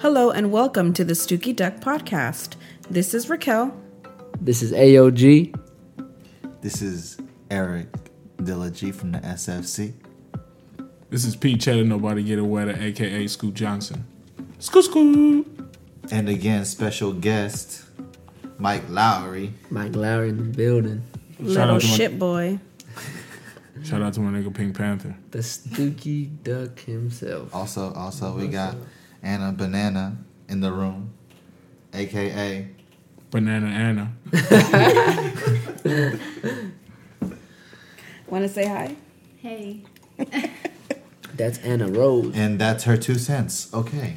Hello and welcome to the Stooky Duck Podcast. This is Raquel. This is AOG. This is Eric Dillagy from the SFC. This is Pete Cheddar, Nobody Get a Wetter, a.k.a. Scoot Johnson. Scoot, scoot. And again, special guest, Mike Lowry. Mike Lowry in the building. Little shit boy. Shout out to my nigga Pink Panther. The Stooky Duck himself. Also, we got Anna Banana in the room, a.k.a. Banana Anna. Want to say hi? Hey. That's Anna Rose. And that's her 2 cents. Okay.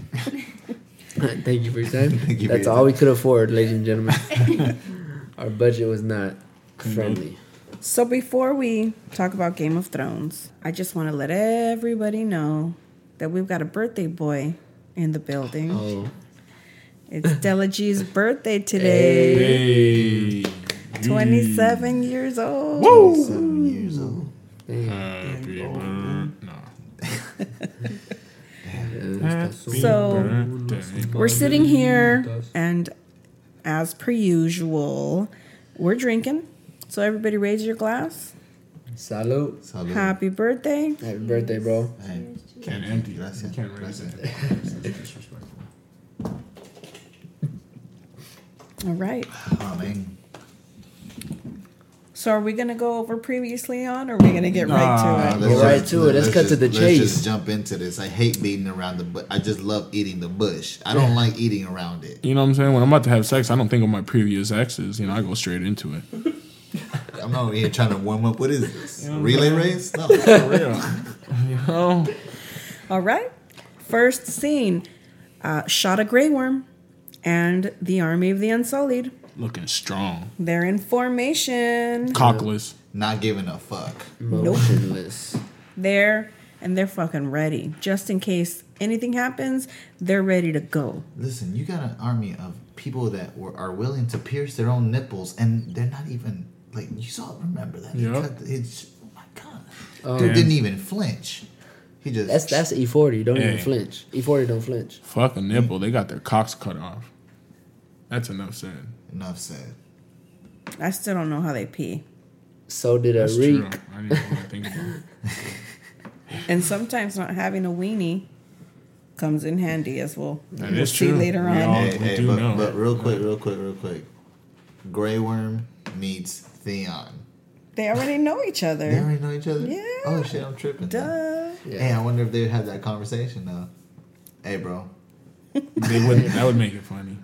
Thank you for your time. That's all we could afford, ladies and gentlemen. Our budget was not friendly. So before we talk about Game of Thrones, I just want to let everybody know that we've got a birthday boy in the building. Oh. It's Delagee's birthday today. Hey. 27 years old. Woo! 27 years old. Happy birthday. So we're sitting here, and as per usual, we're drinking. So everybody raise your glass. Salud. Salud. Happy birthday. Happy birthday, bro. Can't empty. Can't raise it. All right. Amen. So are we going to go over previously on, or are we going to get right to it? Let's get right to it. Let's cut to the chase. Let's just jump into this. I hate beating around the bush. I just love eating the bush. I don't like eating around it. You know what I'm saying? When I'm about to have sex, I don't think of my previous exes. You know, I go straight into it. I'm not even trying to warm up. What is this? Relay race? No, for real. You know? All right. First scene. Shot a Grey Worm and the army of the Unsullied. Looking strong. They're in formation. Cockless. Not giving a fuck. Motionless. Nope. They're fucking ready. Just in case anything happens, they're ready to go. Listen, you got an army of people that are willing to pierce their own nipples, and they're not even, like, you saw, remember that? Yep. It's, oh my God. Dude didn't even flinch. He just... That's E40. Don't even flinch. E40 don't flinch. Fuck a nipple. They got their cocks cut off. That's enough said. Enough said. I still don't know how they pee. So did a reek. I didn't know what I think about. And sometimes not having a weenie comes in handy as well. We'll see later on. But real quick. Grey Worm meets Theon. They already know each other? Yeah. Oh, shit, I'm tripping. Duh. Yeah. Hey, I wonder if they'd have that conversation, though. Hey, bro. They wouldn't. That would make it funny.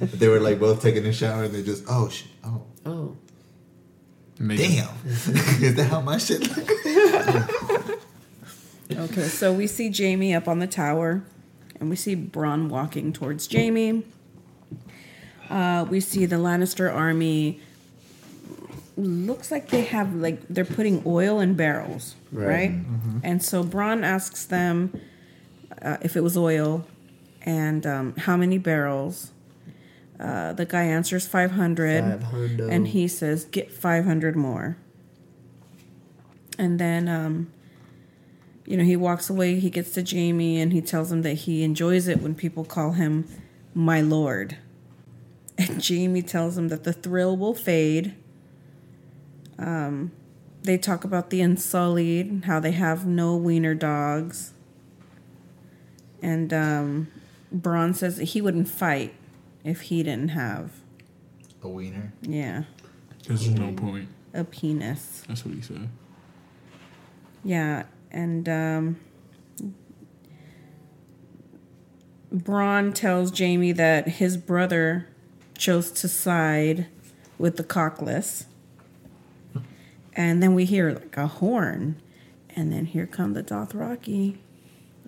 They were like both taking a shower and they just, oh, shit. Oh. Oh. Damn. Is that how my shit looks? Okay, so we see Jaime up on the tower and we see Bronn walking towards Jaime. We see the Lannister army. Looks like they have, like, they're putting oil in barrels, right? Mm-hmm. And so Bronn asks them if it was oil and how many barrels. The guy answers 500, and he says, get 500 more. And then, he walks away, he gets to Jaime, and he tells him that he enjoys it when people call him my lord. And Jaime tells him that the thrill will fade. They talk about the Unsullied and how they have no wiener dogs. And Bronn says that he wouldn't fight if he didn't have... a wiener? Yeah. Because there's no point. A penis. That's what he said. Yeah, and... Bronn tells Jaime that his brother chose to side with the cockless. And then we hear like a horn. And then here come the Dothraki.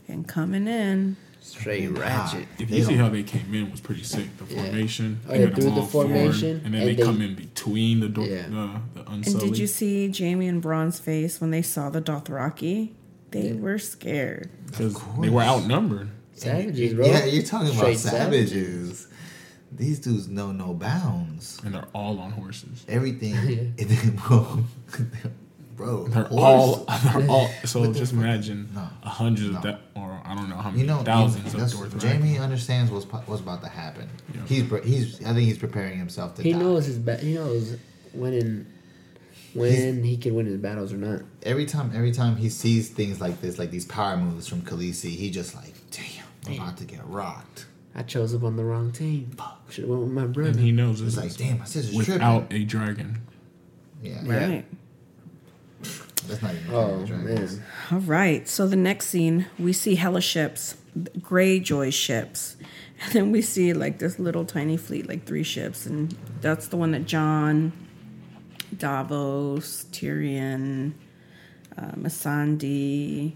And coming in. Straight ratchet. If you see how they came in, it was pretty sick. The formation. Oh, yeah, through the formation. And then they come in between the Unsullied. And did you see Jaime and Bronn's face when they saw the Dothraki? They were scared. Because they were outnumbered. Savages, bro. Yeah, you're talking about savages. These dudes know no bounds. And they're all on horses. Everything. Bro. They're all. So just imagine 100 of that, or I don't know how many thousands of Dorthrak. Jaime understands what's about to happen. Yeah. I think he's preparing himself to die. Knows his he knows when he can win his battles or not. Every time he sees things like this, like these power moves from Khaleesi, he just like, damn, we're about to get rocked. I chose up on the wrong team. Should have went with my brother. And he knows it's like, damn, my sister's without tripping. A dragon. Yeah. Right. Yeah. That's not even a dragon. All right. So the next scene, we see hella ships, Greyjoy ships. And then we see like this little tiny fleet, like 3 ships. And that's the one that Jon, Davos, Tyrion, Missandei,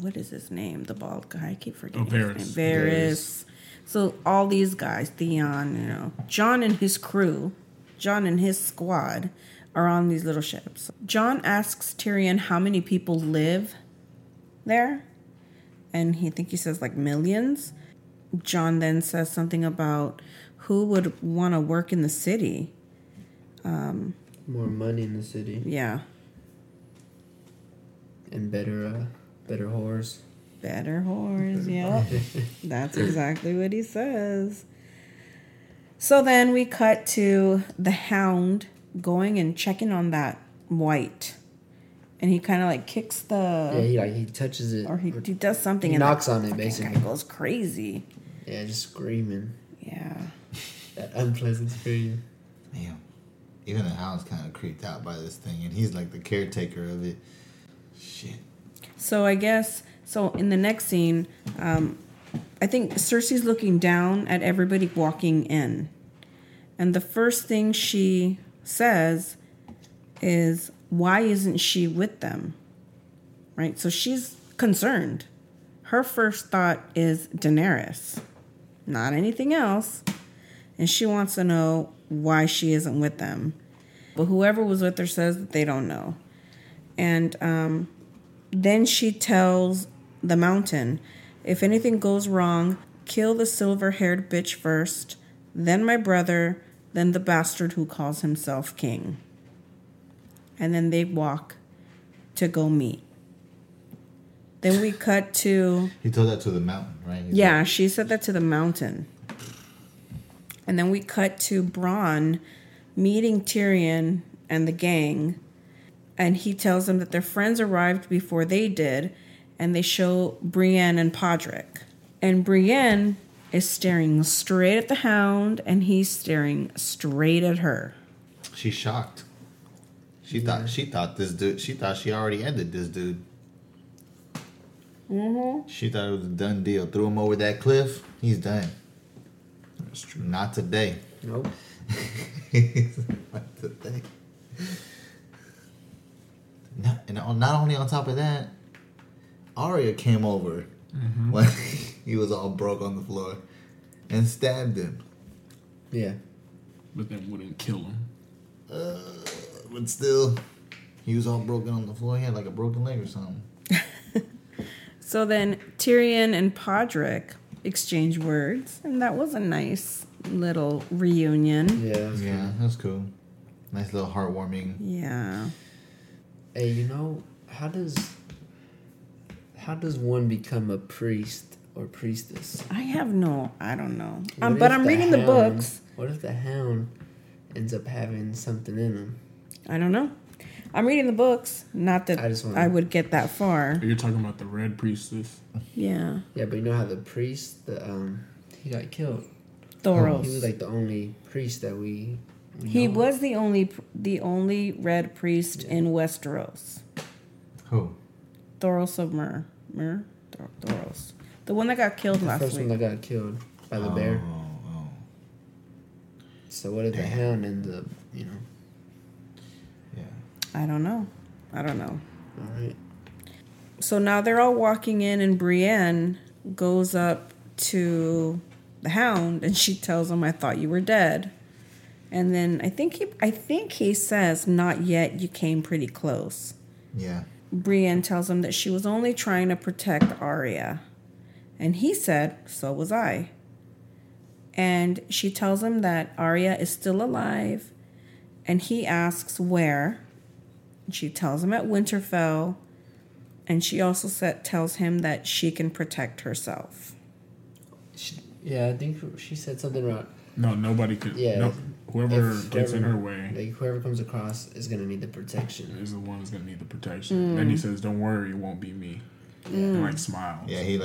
what is his name? The bald guy. I keep forgetting his name. Varys. So all these guys, Theon, Jon and his squad are on these little ships. Jon asks Tyrion how many people live there. And he says like millions. Jon then says something about who would want to work in the city. More money in the city. Yeah. And better whores, yeah. That's exactly what he says. So then we cut to the Hound going and checking on that white. And he kind of like kicks the... Yeah, he touches it. Or he does something. He knocks on it, basically. Guy goes crazy. Yeah, just screaming. Yeah. That unpleasant scream. Damn. Even the Hound's kind of creeped out by this thing. And he's like the caretaker of it. Shit. So in the next scene, I think Cersei's looking down at everybody walking in. And the first thing she says is, why isn't she with them? Right? So she's concerned. Her first thought is Daenerys, not anything else. And she wants to know why she isn't with them. But whoever was with her says that they don't know. And, then she tells the mountain, if anything goes wrong, kill the silver-haired bitch first, then my brother, then the bastard who calls himself king. And then they walk to go meet. Then we cut to... He told that to the mountain, right? She said that to the mountain. And then we cut to Bronn meeting Tyrion and the gang. And he tells them that their friends arrived before they did, and they show Brienne and Podrick. And Brienne is staring straight at the Hound, and he's staring straight at her. She's shocked. She thought she already ended this dude. Mm-hmm. She thought it was a done deal. Threw him over that cliff. He's done. That's true. Not today. Nope. Not today. And not only on top of that, Arya came over when he was all broke on the floor and stabbed him. Yeah. But that wouldn't kill him. But still, he was all broken on the floor. He had like a broken leg or something. So then Tyrion and Podrick exchange words, and that was a nice little reunion. Yeah, that was cool. Nice little heartwarming. Yeah. Hey, how does one become a priest or priestess? I don't know. But I'm reading the books. What if the Hound ends up having something in him? I don't know. I'm reading the books. Not that I would get that far. You're talking about the Red Priestess. Yeah. Yeah, but you know how the priest, he got killed. Thoros. He was like the only priest that we. He was the only red priest in Westeros. Who? Thoros of Myr? Thoros. The one that got killed last week. The first one that got killed by the bear. Oh. So what did the Hound end up, Yeah. I don't know. All right. So now they're all walking in, and Brienne goes up to the Hound, and she tells him, I thought you were dead. And then I think he says, not yet, you came pretty close. Yeah. Brienne tells him that she was only trying to protect Arya. And he said, so was I. And she tells him that Arya is still alive. And he asks where. And she tells him at Winterfell. And she also tells him that she can protect herself. Yeah, I think she said something wrong. No, nobody could. Yeah, no, whoever gets in her way. Like, whoever comes across is going to need the protection. Is the one who's going to need the protection. Then he says, don't worry, it won't be me. Yeah. And, like, smiles. Yeah, he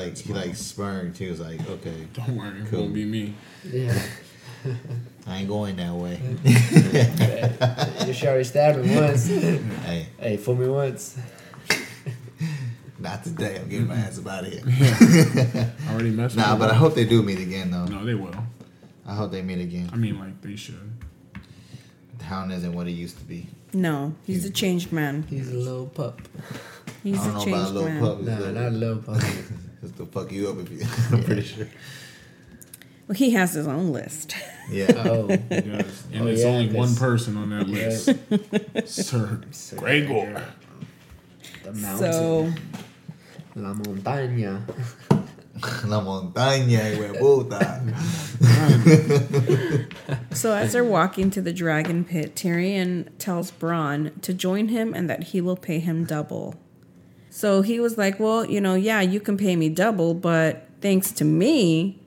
smirked. He was like, okay. Don't worry, cool. It won't be me. Yeah. I ain't going that way. You already stabbed him once. Hey, fool me once. Not today. I'm getting my ass up out of here. I already messed up. But I hope they do meet again, though. No, they will. I hope they meet again. I mean, like, they should. Hound isn't what he used to be. No, he's a changed man. He's a little pup. He's a changed man. I don't know about a little pup. Nah, not a little pup. It's to fuck you up if you... I'm pretty sure. Well, he has his own list. Yeah. Oh, he does. And there's only one person on that list. Sir Gregor. The mountain. So... La montaña. La montaña, hueputa. So as they're walking to the dragon pit, Tyrion tells Bronn to join him and that he will pay him double. So he was like, well, you can pay me double, but thanks to me,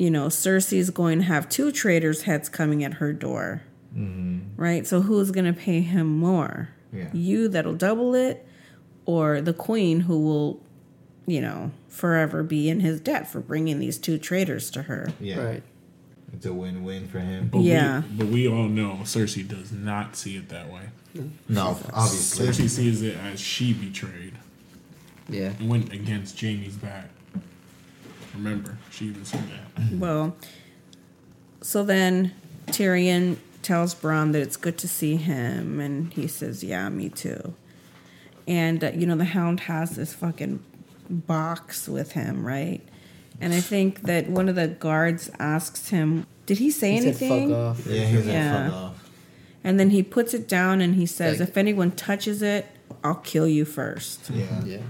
Cersei's going to have two traitors' heads coming at her door. Mm-hmm. Right? So who's going to pay him more? Yeah. You that'll double it? Or the queen who will, forever be in his debt for bringing these two traitors to her. Yeah. Right. It's a win-win for him. But we all know Cersei does not see it that way. No, obviously. Cersei sees it as she betrayed. Yeah. And went against Jaime's back. Remember, she even said that. Well, so then Tyrion tells Bronn that it's good to see him. And he says, yeah, me too. And, the Hound has this fucking box with him, right? And I think that one of the guards asks him, did he say anything? He said, fuck off. Yeah, he said, fuck off. And then he puts it down and he says, if anyone touches it, I'll kill you first. Yeah. Yeah.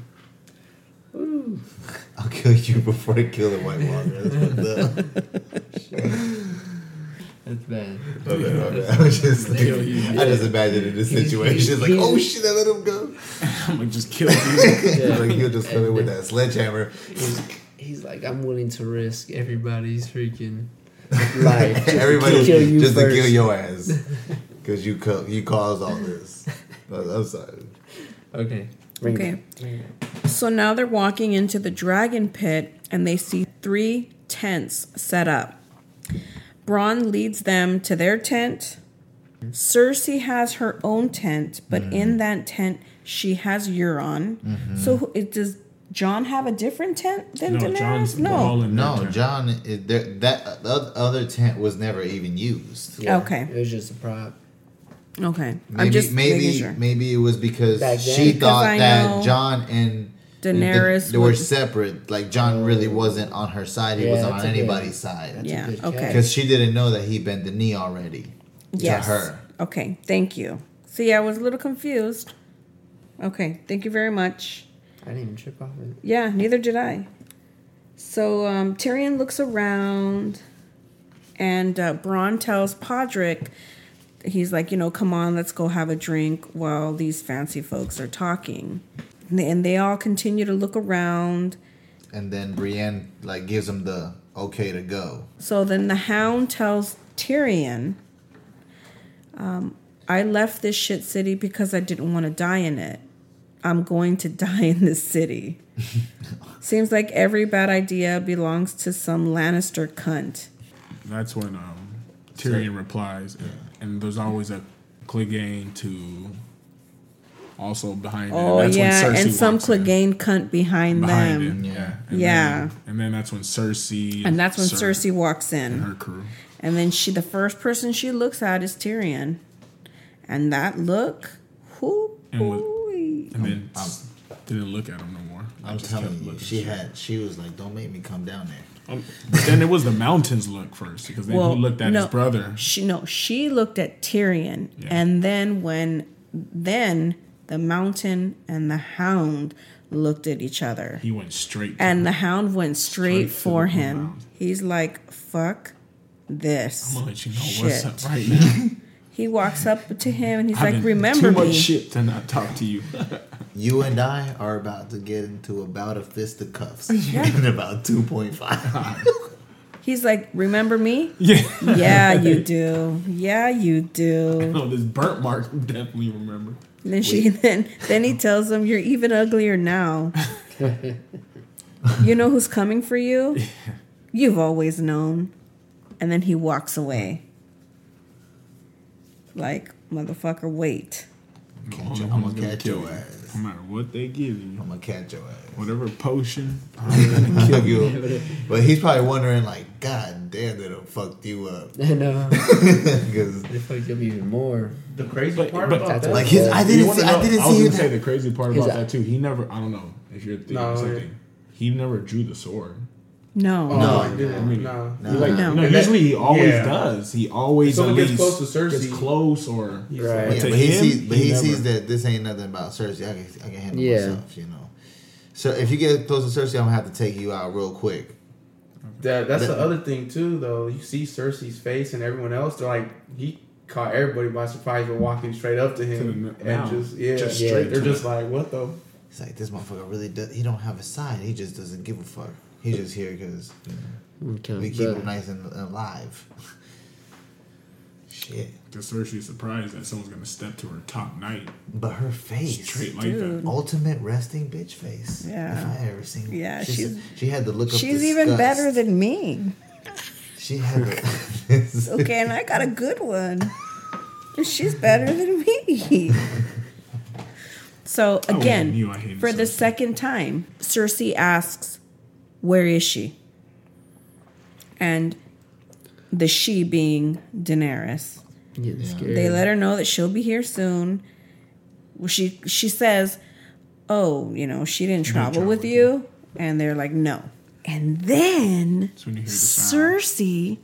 Ooh. I'll kill you before I kill the White Walker. That's what That's bad. Okay. I just imagined in this situation. It's like, oh shit, I let him go. I'm gonna just kill him. Yeah. Like, he'll just come in with that sledgehammer. He's like, I'm willing to risk everybody's freaking life. Everybody to kill your ass. Because you caused all this. I'm sorry. Okay. Bring it. So now they're walking into the dragon pit and they see 3 tents set up. Bronn leads them to their tent. Cersei has her own tent, but in that tent, she has Euron. Mm-hmm. So does Jon have a different tent than Daenerys? No, Jon. That other tent was never even used. Yeah. Okay, it was just a prop. Okay, maybe it was because she thought that Jon and Daenerys they were separate. Like, Jon really wasn't on her side. He was on anybody's side. Okay. Because she didn't know that he bent the knee already to her. Okay, thank you. See, I was a little confused. Okay, thank you very much. I didn't even trip off it. Yeah, neither did I. So Tyrion looks around, and Bronn tells Podrick, he's like, come on, let's go have a drink while these fancy folks are talking. And they all continue to look around. And then Brienne, gives him the okay to go. So then the Hound tells Tyrion, I left this shit city because I didn't want to die in it. I'm going to die in this city. Seems like every bad idea belongs to some Lannister cunt. That's when Tyrion replies. And there's always a Clegane to... also behind it. Oh, yeah, and some Clegane cunt behind them. Yeah. And then that's when Cersei... And that's when Cersei walks in. And her crew. And then the first person she looks at is Tyrion. And that look... And then I didn't look at him no more. I'm telling you, she was like, don't make me come down there. But then it was the mountains look first. Because then he looked at his brother. She looked at Tyrion. Yeah. And then the mountain and the Hound looked at each other. He went straight. The Hound went straight for him. He's like, fuck this. I'm going to let you know what's up right now. He walks up to him and he's like, remember me. Too much shit to not talk to you. You and I are about to get into a bout of fisticuffs in about 2.5. He's like, remember me? Yeah. Yeah, you do. Yeah, you do. Oh, this burnt mark definitely remember. And then then he tells him, you're even uglier now. You know who's coming for you? Yeah. You've always known. And then he walks away. Like, motherfucker, wait. I'm going to catch your ass. No matter what they give you. I'm going to catch your ass. Whatever potion, I'm going to kill you. But he's probably wondering, like, God damn, they done fucked you up. No. They fucked up even more. The crazy part about that. Like his, I didn't see the crazy part about that, too. He never, I don't know if you're thinking something. He never drew the sword. No. Usually he always does. He always at least gets close or... Right. But he sees that this ain't nothing about Cersei. I can handle myself, you know. So if you get close to Cersei, I'm going to have to take you out real quick. That's the other thing, too, though. You see Cersei's face and everyone else, they're like... He caught everybody by surprise by walking straight up to him. They're just like, what the... It's like, this motherfucker really does... He don't have a side. He just doesn't give a fuck. He's just here because we keep him nice and alive. Shit. Because Cersei's surprised that someone's going to step to her top knight. But her face. Straight like that. Ultimate resting bitch face. Yeah. If I ever seen it. She had the look of disgust. She's even better than me. She had the... Okay, and I got a good one. She's better than me. So, again, for the second time, Cersei asks... Where is she? And the she being Daenerys. They let her know that she'll be here soon. She says, oh, you know, she didn't travel with you. And they're like, no. And then Cersei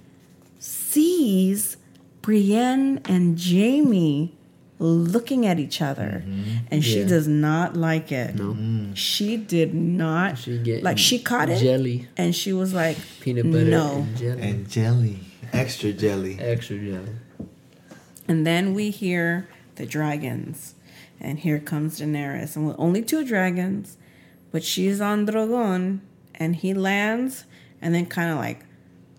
sees Brienne and Jaime looking at each other, and she does not like it. No. She did not she caught it, jelly, and she was like, peanut butter, and jelly, extra jelly, And then we hear the dragons, and here comes Daenerys, and only two dragons, but she's on Drogon, and he lands, and then kind of like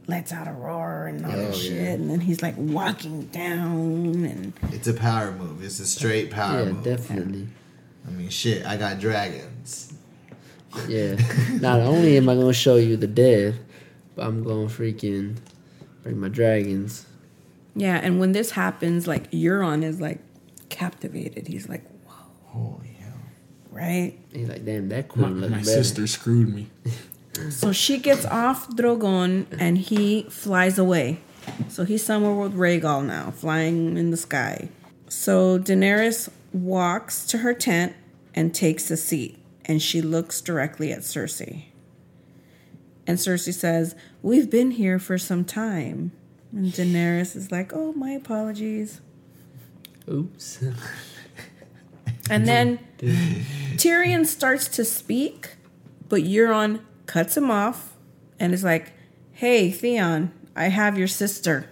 lets out a roar and all that shit, and then he's like walking down, and it's a power move. It's a straight power move. Yeah, definitely. I mean, shit, I got dragons. Yeah. Not only am I gonna show you the dead, but I'm gonna freaking bring my dragons. Yeah, and when this happens, like Euron is like captivated. He's like, whoa, holy hell, right? He's like, damn, that queen looks bad. My sister screwed me. So she gets off Drogon, and he flies away. So he's somewhere with Rhaegal now, flying in the sky. So Daenerys walks to her tent and takes a seat, and she looks directly at Cersei. And Cersei says, we've been here for some time. And Daenerys is like, oh, my apologies. Oops. And then Tyrion starts to speak, but Euron cuts him off and is like, hey, Theon, I have your sister.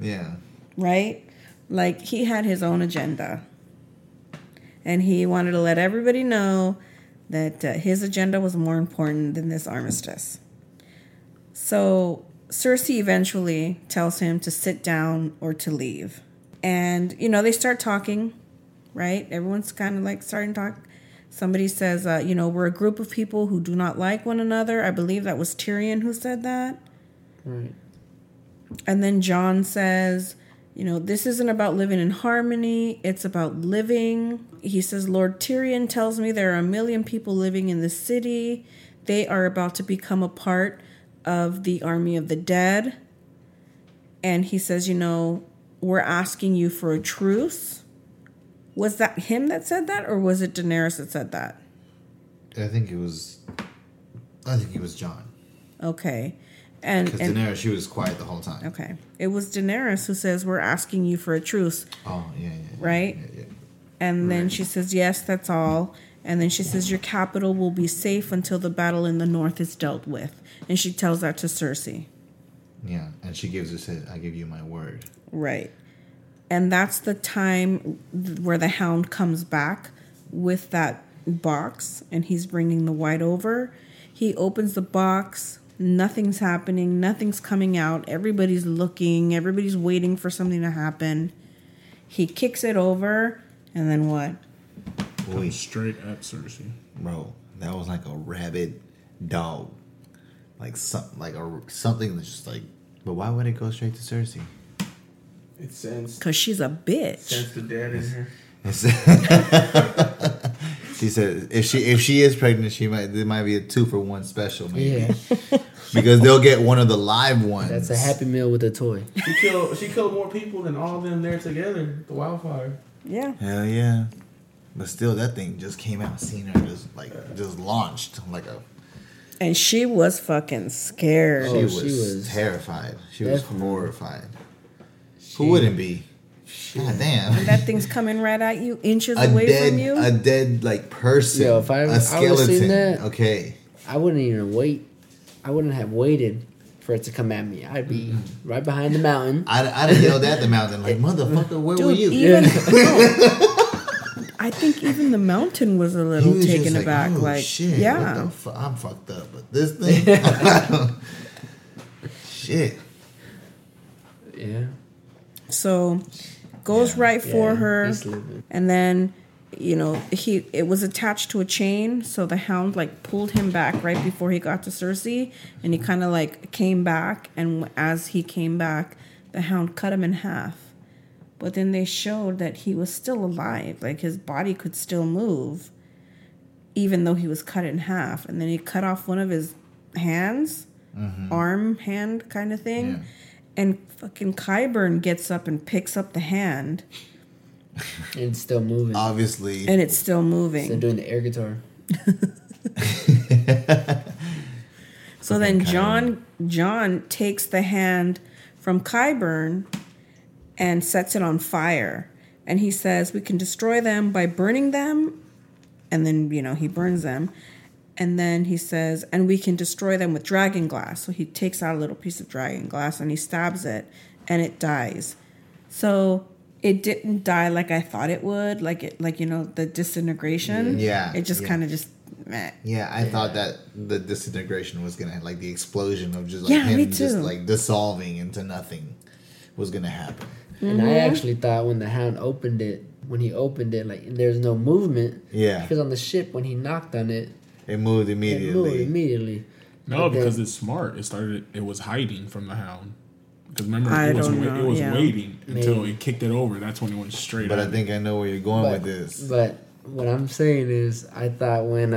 Yeah. Right? Like, he had his own agenda. And he wanted to let everybody know that his agenda was more important than this armistice. So Cersei eventually tells him to sit down or to leave. And, you know, they start talking, right? Everyone's kind of like starting to talk. Somebody says, you know, we're a group of people who do not like one another. I believe that was Tyrion who said that. Right. And then Jon says, you know, this isn't about living in harmony. It's about living. He says, Lord Tyrion tells me there are a million people living in this city. They are about to become a part of the army of the dead. And he says, you know, we're asking you for a truce. Was that him that said that, or was it Daenerys that said that? I think it was Jon. Okay. Because Daenerys, she was quiet the whole time. Okay. It was Daenerys who says, we're asking you for a truce. Oh, yeah. Right? Yeah. And then she says, yes, that's all. And then she says, your capital will be safe until the battle in the north is dealt with. And she tells that to Cersei. Yeah. And she says, I give you my word. Right. And that's the time where the Hound comes back with that box and he's bringing the white over. He opens the box. Nothing's happening. Nothing's coming out. Everybody's looking. Everybody's waiting for something to happen. He kicks it over. And then what? Boy, straight at Cersei. Bro, that was like a rabid dog. Something that's just like... But why would it go straight to Cersei? It sends... Because she's a bitch. Sends the dad in her. She said, if she is pregnant, there might be a 2-for-1 special, maybe. Yeah. Because they'll get one of the live ones. That's a Happy Meal with a toy. She killed more people than all of them there together. The wildfire. Yeah. Hell yeah. But still, that thing just came out. Seen her just launched like a. And she was fucking scared. Oh, she was terrified. She definitely was horrified. Who wouldn't be? God damn! And that thing's coming right at you, inches away from you. A dead person. Yo, if I skeleton. Seen that, okay. I wouldn't even wait. I wouldn't have waited for it to come at me. I'd be right behind the mountain. I'd have yelled at the mountain like, motherfucker, where were you? Even, I think even the mountain was a little taken aback. Like, oh, like shit, yeah, what the I'm fucked up. But this thing, shit, yeah. So. Goes right for her, and then, it was attached to a chain, so the hound, pulled him back right before he got to Cersei, and he kind of, came back, and as he came back, the hound cut him in half. But then they showed that he was still alive, his body could still move, even though he was cut in half, and then he cut off one of his hands, arm, hand kind of thing, yeah. And fucking Qyburn gets up and picks up the hand. And it's still moving. Obviously. And it's still moving. Still doing the air guitar. So then Jon takes the hand from Qyburn and sets it on fire. And he says, we can destroy them by burning them. And then, he burns them. And then he says, and we can destroy them with dragon glass. So he takes out a little piece of dragon glass and he stabs it and it dies. So it didn't die like I thought it would. The disintegration. Yeah. It just kind of just meh. Yeah, I thought that the disintegration was going to, the explosion of just him just dissolving into nothing was going to happen. And I actually thought when the hound opened it, there's no movement. Yeah. Because on the ship, when he knocked on it, it moved immediately. No, because it's smart. It started. It was hiding from the hound. Because remember, it was waiting until it kicked it over. That's when it went straight. But I think I know where you're going with this. But what I'm saying is, I thought when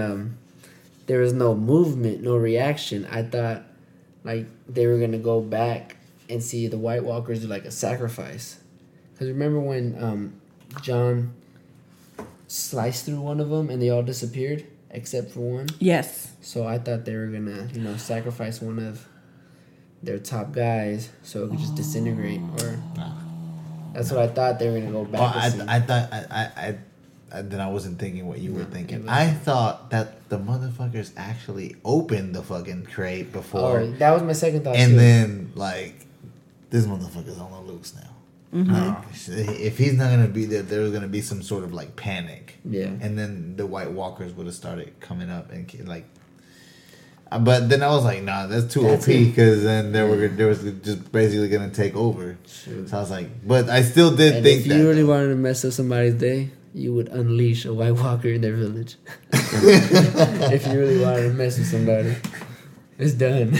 there was no movement, no reaction, I thought they were gonna go back and see the White Walkers do a sacrifice. Because remember when Jon sliced through one of them and they all disappeared. Except for one? Yes. So I thought they were going to, sacrifice one of their top guys so it could just disintegrate. That's what I thought they were going to go back to. Then I wasn't thinking what you were thinking. I thought that the motherfuckers actually opened the fucking crate before. Oh, that was my second thought, and too. Then, this motherfucker's on the loose now. Mm-hmm. If he's not going to be there was going to be some sort of panic. Yeah. And then the White Walkers would have started coming up and but then I was like, nah, that's too OP because then there was just basically going to take over. Shoot. So I was like, but I still did and think that. If you really wanted to mess up somebody's day, you would unleash a White Walker in their village. If you really wanted to mess with somebody, it's done.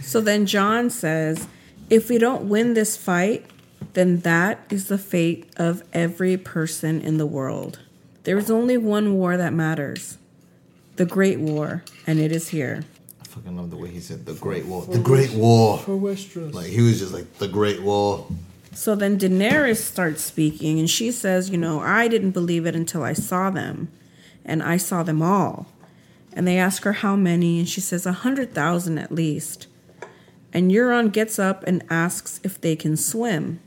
So then Jon says, if we don't win this fight, then that is the fate of every person in the world. There is only one war that matters. The Great War, and it is here. I fucking love the way he said the Great War. The Great War. For Westeros. He was just the Great War. So then Daenerys starts speaking, and she says, I didn't believe it until I saw them. And I saw them all. And they ask her how many, and she says 100,000 at least. And Euron gets up and asks if they can swim.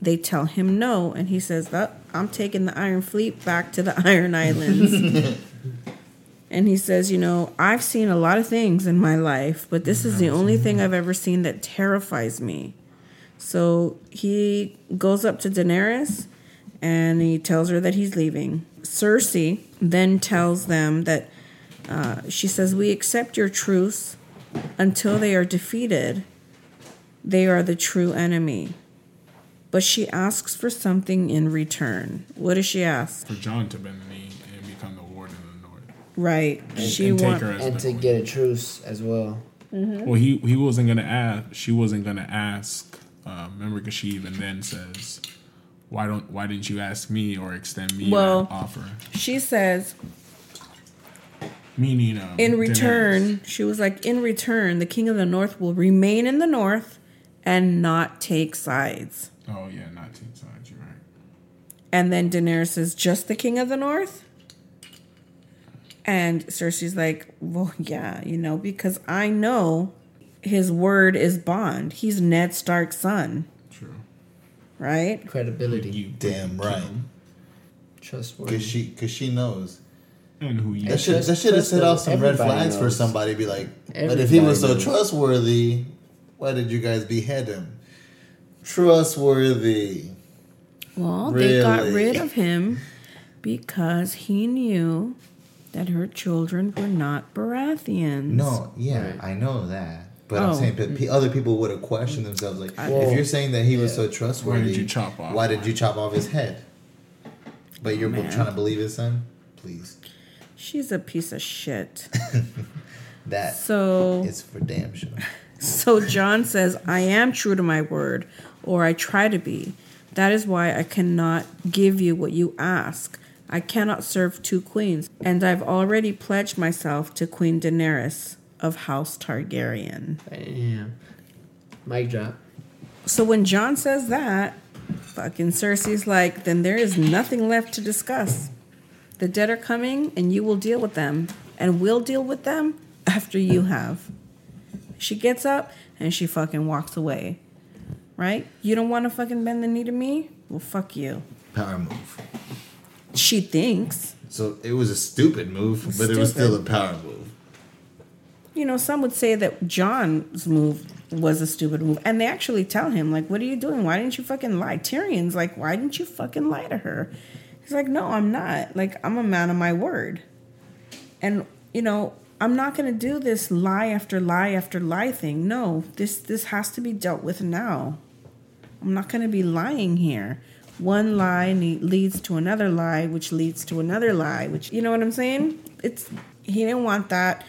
They tell him no, and he says, I'm taking the Iron Fleet back to the Iron Islands. And he says, I've seen a lot of things in my life, but this is the only thing I've ever seen that terrifies me. So he goes up to Daenerys, and he tells her that he's leaving. Cersei then tells them that she says, "We accept your truce until they are defeated. They are the true enemy." But she asks for something in return. What does she ask? For Jon to bend the knee and become the warden of the North. Right. And get a truce as well. Mm-hmm. Well, he wasn't going to ask. She wasn't going to ask. Remember, because she even then says, why didn't you ask me or extend me an offer? She says... Meaning... in return, Daenerys. She was like, in return, the king of the North will remain in the North and not take sides. Oh, yeah, not take sides. You're right. And then Daenerys says, just the king of the North? And Cersei's like, well, yeah, because I know his word is bond. He's Ned Stark's son. True. Right? Credibility. You damn right. Trustworthy. Because she knows. And who you that should have set off some red flags knows. For somebody. Be like, everybody but if he was so knows. Trustworthy, why did you guys behead him? Trustworthy. Well, really? They got rid of him because he knew that her children were not Baratheons. No, yeah, right. I know that. But I'm saying that other people would have questioned themselves. Like, if you're saying that he was so trustworthy, why did you chop off his head? But you're trying to believe his son? Please. She's a piece of shit. It's for damn sure. So Jon says, I am true to my word, or I try to be. That is why I cannot give you what you ask. I cannot serve two queens, and I've already pledged myself to Queen Daenerys of House Targaryen. Damn. Mic drop. So when Jon says that, fucking Cersei's like, then there is nothing left to discuss. The dead are coming, and you will deal with them. And we'll deal with them after you have. She gets up, and she fucking walks away. Right? You don't want to fucking bend the knee to me? Well, fuck you. Power move. She thinks. So it was a stupid move, but it was still a power move. Some would say that Jon's move was a stupid move. And they actually tell him, like, what are you doing? Why didn't you fucking lie? Tyrion's like, why didn't you fucking lie to her? He's like, no, I'm not. Like, I'm a man of my word. And, I'm not going to do this lie after lie after lie thing. No, this has to be dealt with now. I'm not going to be lying here. One lie leads to another lie, which leads to another lie, which, you know what I'm saying? He didn't want that.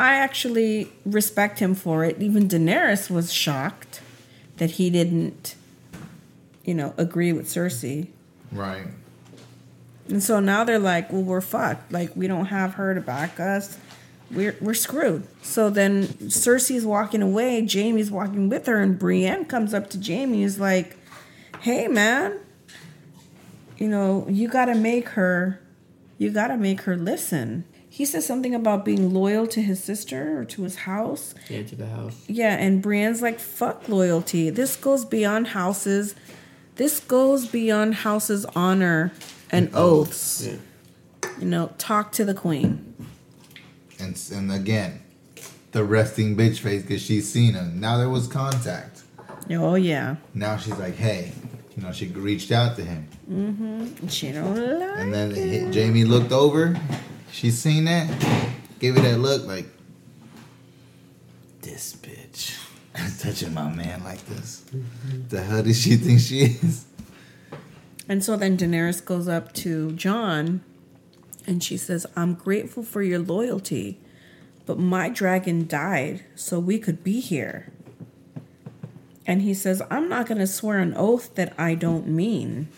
I actually respect him for it. Even Daenerys was shocked that he didn't, agree with Cersei. Right. And so now they're like, well, we're fucked. Like, we don't have her to back us. We're screwed. So then Cersei's walking away. Jaime's walking with her. And Brienne comes up to Jaime. Is like, hey, man. You got to make her. You got to make her listen. He says something about being loyal to his sister or to his house. Yeah, to the house. Yeah, and Brienne's like, fuck loyalty. This goes beyond houses. This goes beyond houses' honor. And oaths. Yeah. Talk to the queen. And again, the resting bitch face because she's seen him. Now there was contact. Oh, yeah. Now she's like, hey. She reached out to him. Mm-hmm. She don't like And then Jaime looked over. She seen that. Gave her that look like, this bitch. Touching my man like this. Mm-hmm. The hell does she think she is? And so then Daenerys goes up to Jon, and she says, I'm grateful for your loyalty, but my dragon died so we could be here. And he says, I'm not going to swear an oath that I don't mean.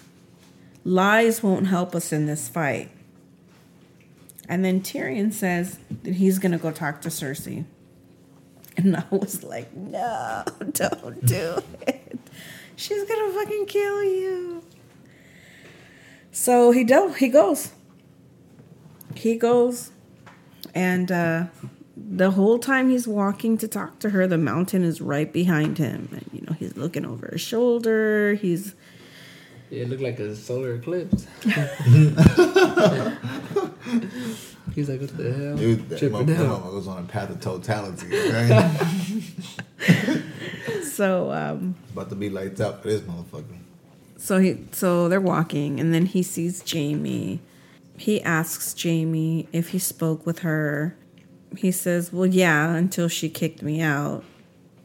Lies won't help us in this fight. And then Tyrion says that he's going to go talk to Cersei. And I was like, no, don't do it. She's going to fucking kill you. So he goes, and the whole time he's walking to talk to her, the mountain is right behind him, and he's looking over his shoulder. It looked like a solar eclipse. He's like, what the hell? Dude, that mama goes on a path of totality. Right? So it's about to be lights out for this motherfucker. So they're walking, and then he sees Jaime. He asks Jaime if he spoke with her. He says, well, yeah, until she kicked me out.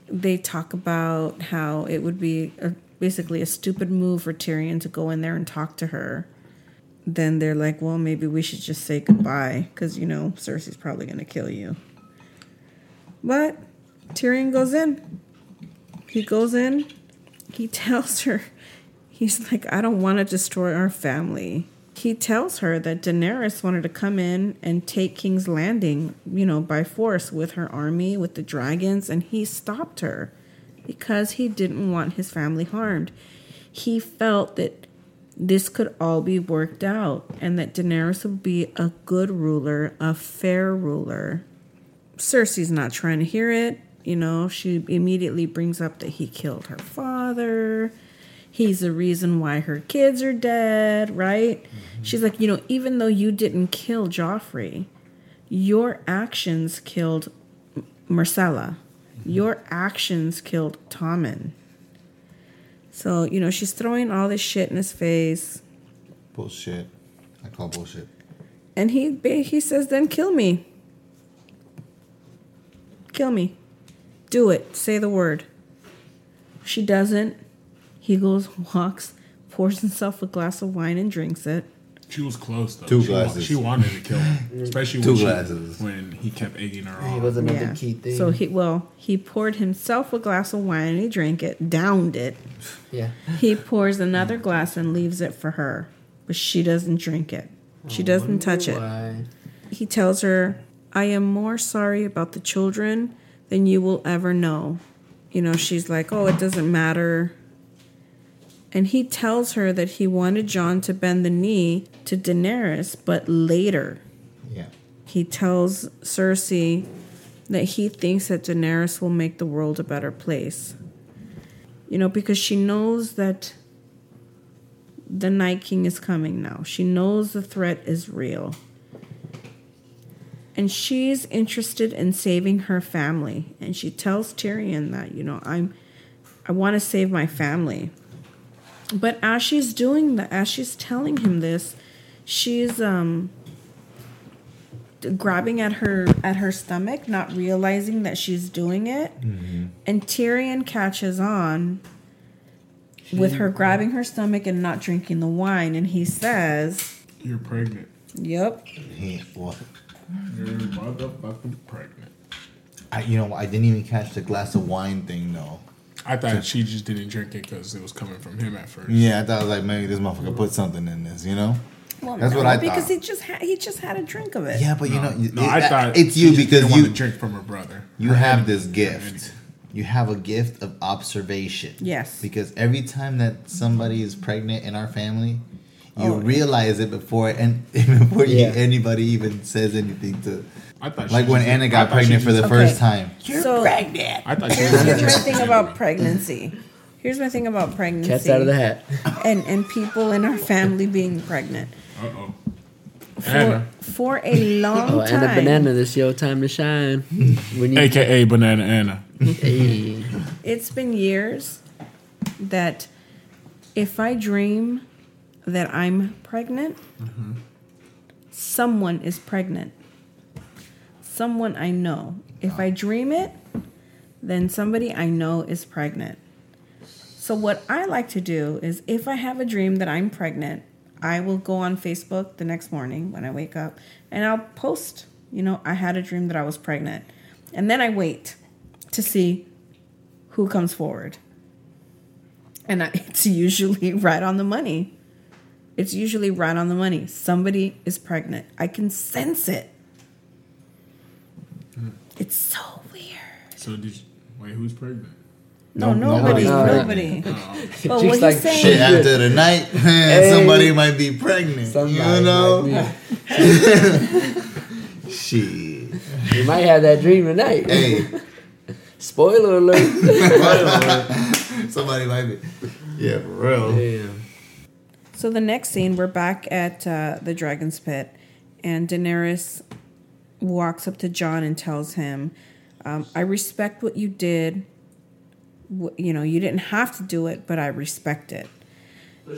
They talk about how it would be basically a stupid move for Tyrion to go in there and talk to her. Then they're like, well, maybe we should just say goodbye because, you know, Cersei's probably going to kill you. But Tyrion goes in. He goes in. He tells her, he's like, I don't want to destroy our family. He tells her that Daenerys wanted to come in and take King's Landing, you know, by force with her army, with the dragons, and he stopped her because he didn't want his family harmed. He felt that this could all be worked out and that Daenerys would be a good ruler, a fair ruler. Cersei's not trying to hear it. You know, she immediately brings up that he killed her father. He's the reason why her kids are dead, right? Mm-hmm. She's like, you know, even though you didn't kill Joffrey, your actions killed Myrcella. Mm-hmm. Your actions killed Tommen. So, you know, she's throwing all this shit in his face. Bullshit. I call bullshit. And he says, then kill me. Kill me. Do it. Say the word. She doesn't. He goes, walks, pours himself a glass of wine and drinks it. She was close, though. Two glasses. She wanted to kill him. Especially when he kept egging her on. It was another key thing. So he poured himself a glass of wine and he drank it, downed it. Yeah. He pours another glass and leaves it for her. But she doesn't drink it. She doesn't touch it. He tells her, I am more sorry about the children than you will ever know. You know, she's like, oh, it doesn't matter. And he tells her that he wanted Jon to bend the knee to Daenerys, but later. Yeah. He tells Cersei that he thinks that Daenerys will make the world a better place. You know, because she knows that the Night King is coming now. She knows the threat is real. And she's interested in saving her family. And she tells Tyrion that, you know, I want to save my family. But as she's doing that, as she's telling him this, she's grabbing at her stomach, not realizing that she's doing it. Mm-hmm. And Tyrion catches on with her grabbing her stomach and not drinking the wine. And he says, "You're pregnant." Yep. What? You're motherfucking pregnant. I didn't even catch the glass of wine thing though. I thought she just didn't drink it because it was coming from him at first. Yeah, I thought I was like, maybe this motherfucker put something in this, you know? Well, that's what I thought. Because he just had a drink of it. Yeah, but I thought it's you because you want to drink from her brother. You have this gift. You have a gift of observation. Yes. Because every time that somebody is pregnant in our family, you realize it before anybody even says anything to. I thought like when Anna got pregnant for the first time. You're pregnant. I thought here's my thing about pregnancy. Cat's out of the hat. And people in our family being pregnant. Uh-oh. Anna. For a long time. Anna Banana, this your time to shine. AKA Banana Anna. Hey. It's been years that if I dream that I'm pregnant, mm-hmm. someone is pregnant. Someone I know. If I dream it, then somebody I know is pregnant. So what I like to do is if I have a dream that I'm pregnant, I will go on Facebook the next morning when I wake up and I'll post, you know, I had a dream that I was pregnant. And then I wait to see who comes forward. And it's usually right on the money. Somebody is pregnant. I can sense it. It's so weird. So wait, who's pregnant? No, nobody. But she's like, shit, after the night, somebody might be pregnant. Shit. You might have that dream tonight. Hey. Spoiler alert. Somebody might be. Yeah, for real. Damn. So the next scene, we're back at the Dragon's Pit, and Daenerys walks up to Jon and tells him, I respect what you did. You know, you didn't have to do it, but I respect it.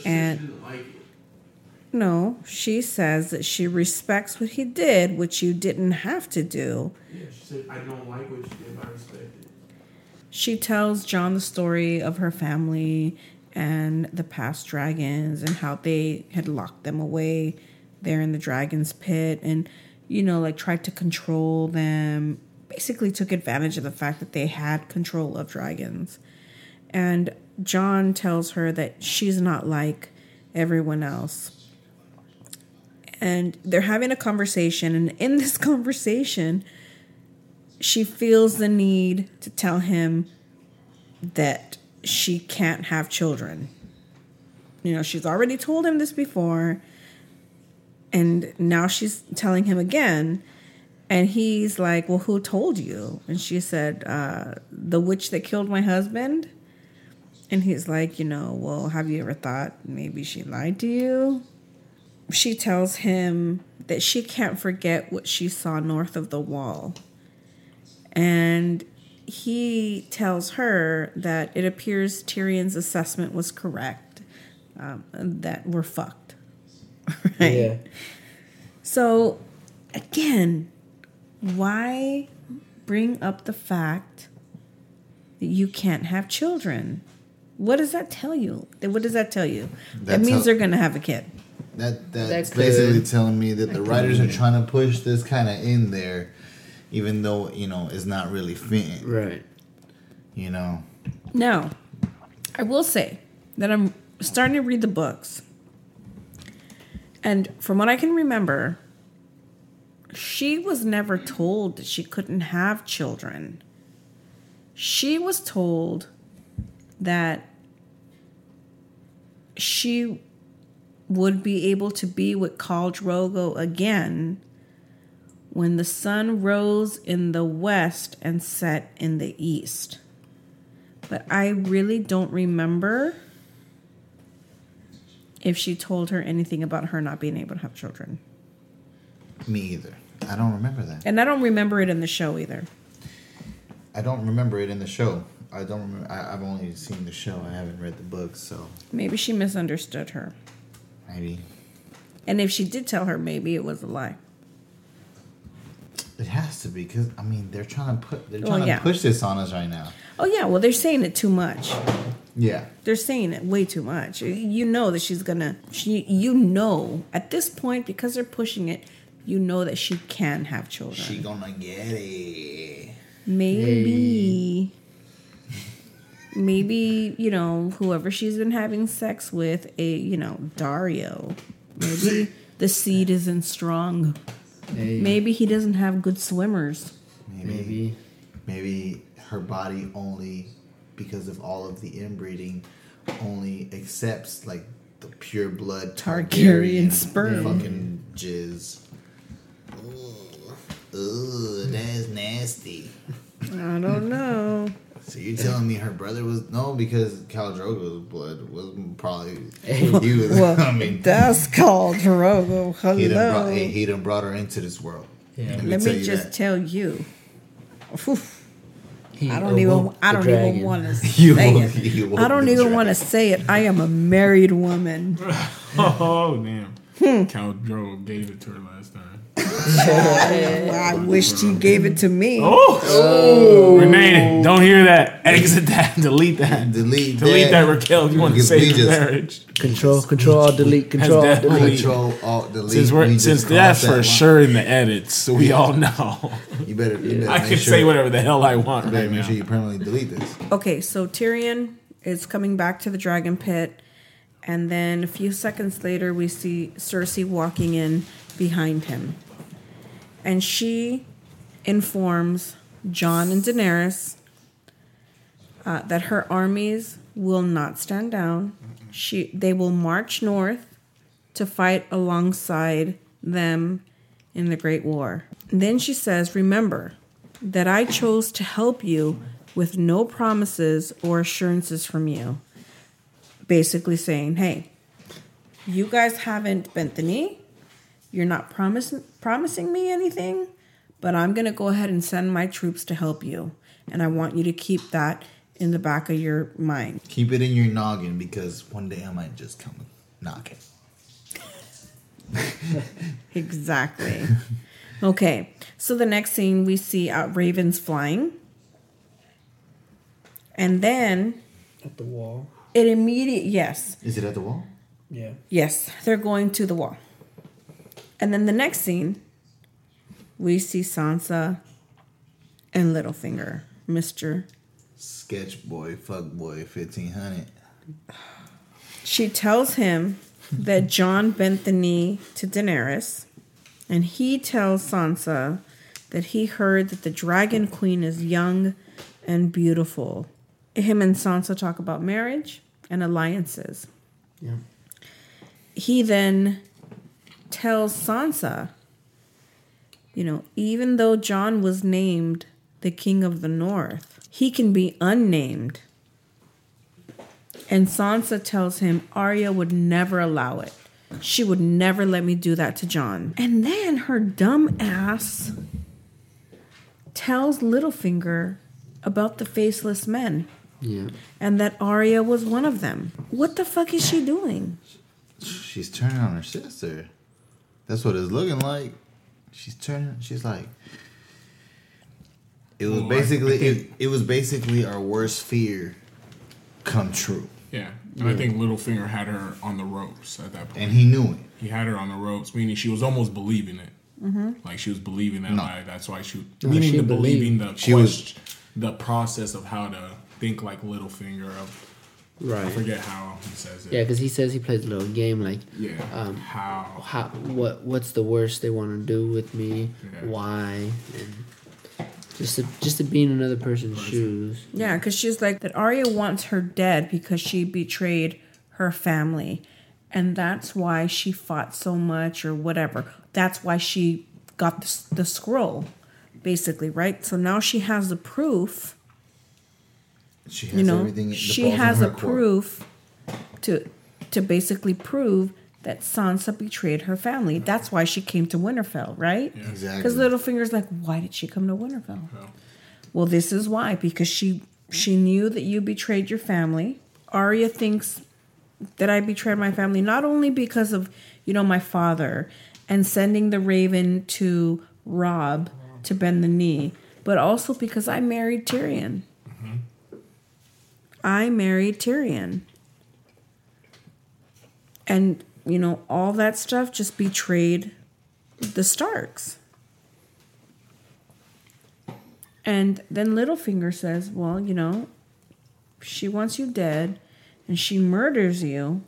And no, she says that she respects what he did, which you didn't have to do. Yeah, she said, I don't like what you did, but I respect it. She tells Jon the story of her family and the past dragons and how they had locked them away there in the dragon's pit and, you know, like tried to control them. Basically took advantage of the fact that they had control of dragons. And Jon tells her that she's not like everyone else. And they're having a conversation. And in this conversation, she feels the need to tell him that she can't have children. You know, she's already told him this before. And now she's telling him again. And he's like, well, who told you? And she said, the witch that killed my husband. And he's like, you know, well, have you ever thought maybe she lied to you? She tells him that she can't forget what she saw north of the wall. And he tells her that it appears Tyrion's assessment was correct, that we're fucked. Right? Yeah. So, again, why bring up the fact that you can't have children? What does that tell you? What does that tell you? That means they're going to have a kid. That's basically telling me that the writers are trying to push this kind of in there, even though, you know, it's not really fitting. Right. You know. Now, I will say that I'm starting to read the books. And from what I can remember, she was never told that she couldn't have children. She was told that she would be able to be with Khal Drogo again when the sun rose in the west and set in the east. But I really don't remember if she told her anything about her not being able to have children. Me either. I don't remember that. And I don't remember it in the show either. I don't remember it in the show. I don't remember. I've only seen the show. I haven't read the book, so. Maybe she misunderstood her. Maybe. And if she did tell her, maybe it was a lie. It has to be, because I mean they're trying to push this on us right now. Oh yeah, well they're saying it too much. Yeah. They're saying it way too much. You know that at this point, because they're pushing it, you know that she can have children. She gonna get it. Maybe. Maybe, you know, whoever she's been having sex with, Dario. Maybe the seed isn't strong. Maybe he doesn't have good swimmers. Maybe her body only, because of all of the inbreeding, only accepts, like, the pure blood Targaryen sperm. Fucking jizz. Ooh, that's nasty. I don't know. So you're telling me her brother was... No, because Khal Drogo's blood was probably... Well, I mean, that's Khal Drogo. Hello. He done brought her into this world. Yeah. Let me tell you. Oof. I don't even want to say it. I don't even want to say it. I am a married woman. Oh, damn. Khal Drogo gave it to her last time. I wished he gave it to me. Oh. Renee, don't hear that. Exit that. Delete that. Delete that, Raquel. You want to save your marriage. Control, alt, delete. Since that's for sure in the edits, so we all know. You better I can say whatever the hell I want. You better make sure you permanently delete this. Okay, so Tyrion is coming back to the dragon pit, and then a few seconds later, we see Cersei walking in behind him. And she informs Jon and Daenerys that her armies will not stand down. They will march north to fight alongside them in the Great War. And then she says, remember that I chose to help you with no promises or assurances from you. Basically saying, hey, you guys haven't bent the knee. You're not promising me anything, but I'm going to go ahead and send my troops to help you. And I want you to keep that in the back of your mind. Keep it in your noggin, because one day I might just come and knock it. Exactly. Okay. So the next scene, we see ravens flying. And then... At the wall. It immediately... Yes. Is it at the wall? Yeah. Yes. They're going to the wall. And then the next scene, we see Sansa and Littlefinger. Mr. Sketch boy, fuck boy, 1500. She tells him that Jon bent the knee to Daenerys. And he tells Sansa that he heard that the Dragon Queen is young and beautiful. Him and Sansa talk about marriage and alliances. Yeah. He then tells Sansa, you know, even though Jon was named the King of the North, he can be unnamed. And Sansa tells him Arya would never allow it. She would never let me do that to Jon. And then her dumb ass tells Littlefinger about the faceless men. Yeah. And that Arya was one of them. What the fuck is she doing? She's turning on her sister. That's what it's looking like. She's like... It was basically our worst fear come true. Yeah. And I think Littlefinger had her on the ropes at that point. And he knew it. He had her on the ropes, meaning she was almost believing it. Mm-hmm. Like she was believing that lie. That's why she... meaning she believing the question, was, the process of how to think like Littlefinger. Of, right. I forget how he says it. Yeah, because he says he plays a little game like... Yeah. How? What's the worst they want to do with me? Yeah. Why? And... Just to be in another person's shoes. Yeah, because she's like that Arya wants her dead because she betrayed her family. And that's why she fought so much or whatever. That's why she got the scroll, basically, right? So now she has the proof. She has everything. She has a proof to basically prove that Sansa betrayed her family. That's why she came to Winterfell, right? Yeah. Exactly. Because Littlefinger's like, why did she come to Winterfell? Yeah. Well, this is why. Because she knew that you betrayed your family. Arya thinks that I betrayed my family, not only because of, my father and sending the raven to Rob to bend the knee, but also because I married Tyrion. Mm-hmm. I married Tyrion. And... all that stuff just betrayed the Starks. And then Littlefinger says, well, she wants you dead and she murders you.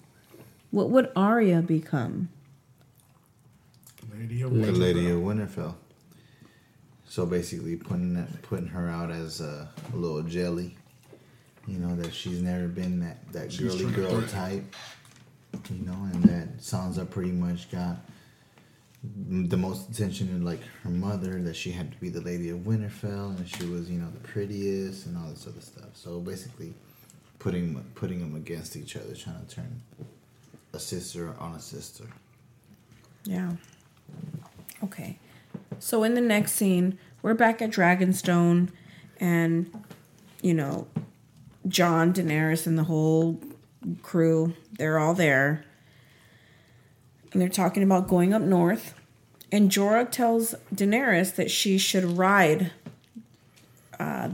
What would Arya become? Lady of Winterfell. So basically putting her out as a little jelly. That she's never been that girly girl type. And that Sansa pretty much got the most attention in, like, her mother, that she had to be the Lady of Winterfell, and she was, the prettiest and all this other stuff. So basically putting them against each other, trying to turn a sister on a sister. Yeah. Okay. So in the next scene, we're back at Dragonstone, and, Jon, Daenerys, and the whole... crew, they're all there, and they're talking about going up north, and Jorah tells Daenerys that she should ride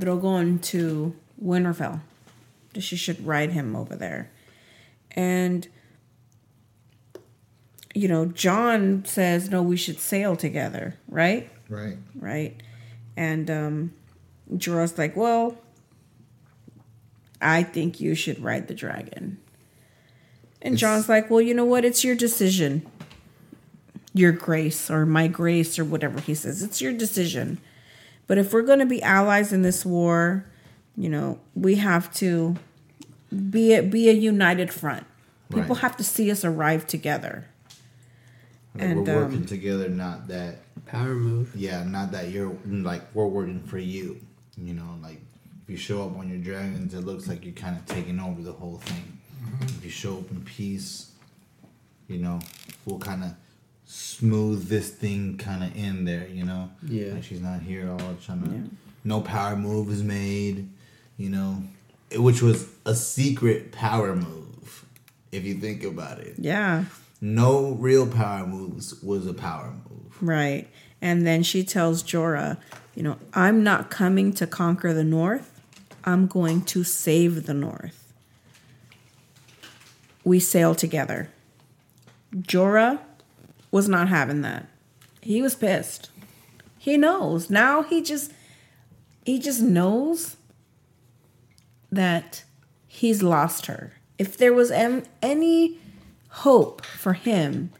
Drogon to Winterfell, that she should ride him over there. And Jon says, no, we should sail together, right. And Jorah's like, well, I think you should ride the dragon. And Jon's like, well, you know what? It's your decision. Your grace or my grace or whatever he says. It's your decision. But if we're going to be allies in this war, we have to be a united front. People have to see us arrive together. Like, and we're working together, not that... Power move. Yeah, not that you're... Like, we're working for you. If you show up on your dragons, it looks like you're kind of taking over the whole thing. Mm-hmm. If you show up in peace, we'll kind of smooth this thing kind of in there, Yeah. Like she's not here all trying to... Yeah. No power move is made, which was a secret power move, if you think about it. Yeah. No real power moves was a power move. Right. And then she tells Jorah, you know, I'm not coming to conquer the North. I'm going to save the North. We sail together. Jorah was not having that. He was pissed. He knows. Now he just knows that he's lost her. If there was any hope for him,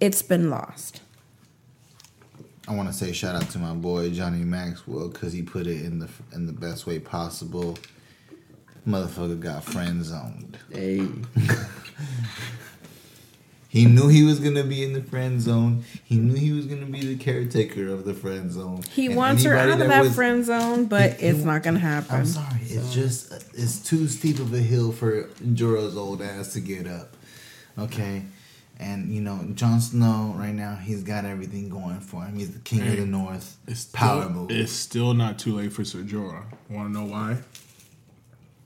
it's been lost. I want to say shout out to my boy Johnny Maxwell because he put it in the best way possible. Motherfucker got friend zoned. Hey. He knew he was going to be in the friend zone. He knew he was going to be the caretaker of the friend zone. He wants her out of that friend zone, but it's not going to happen. I'm sorry. It's too steep of a hill for Jorah's old ass to get up. Okay? And, you know, Jon Snow, right now, he's got everything going for him. He's the king of the North. It's power move. It's still not too late for Ser Jorah. Want to know why?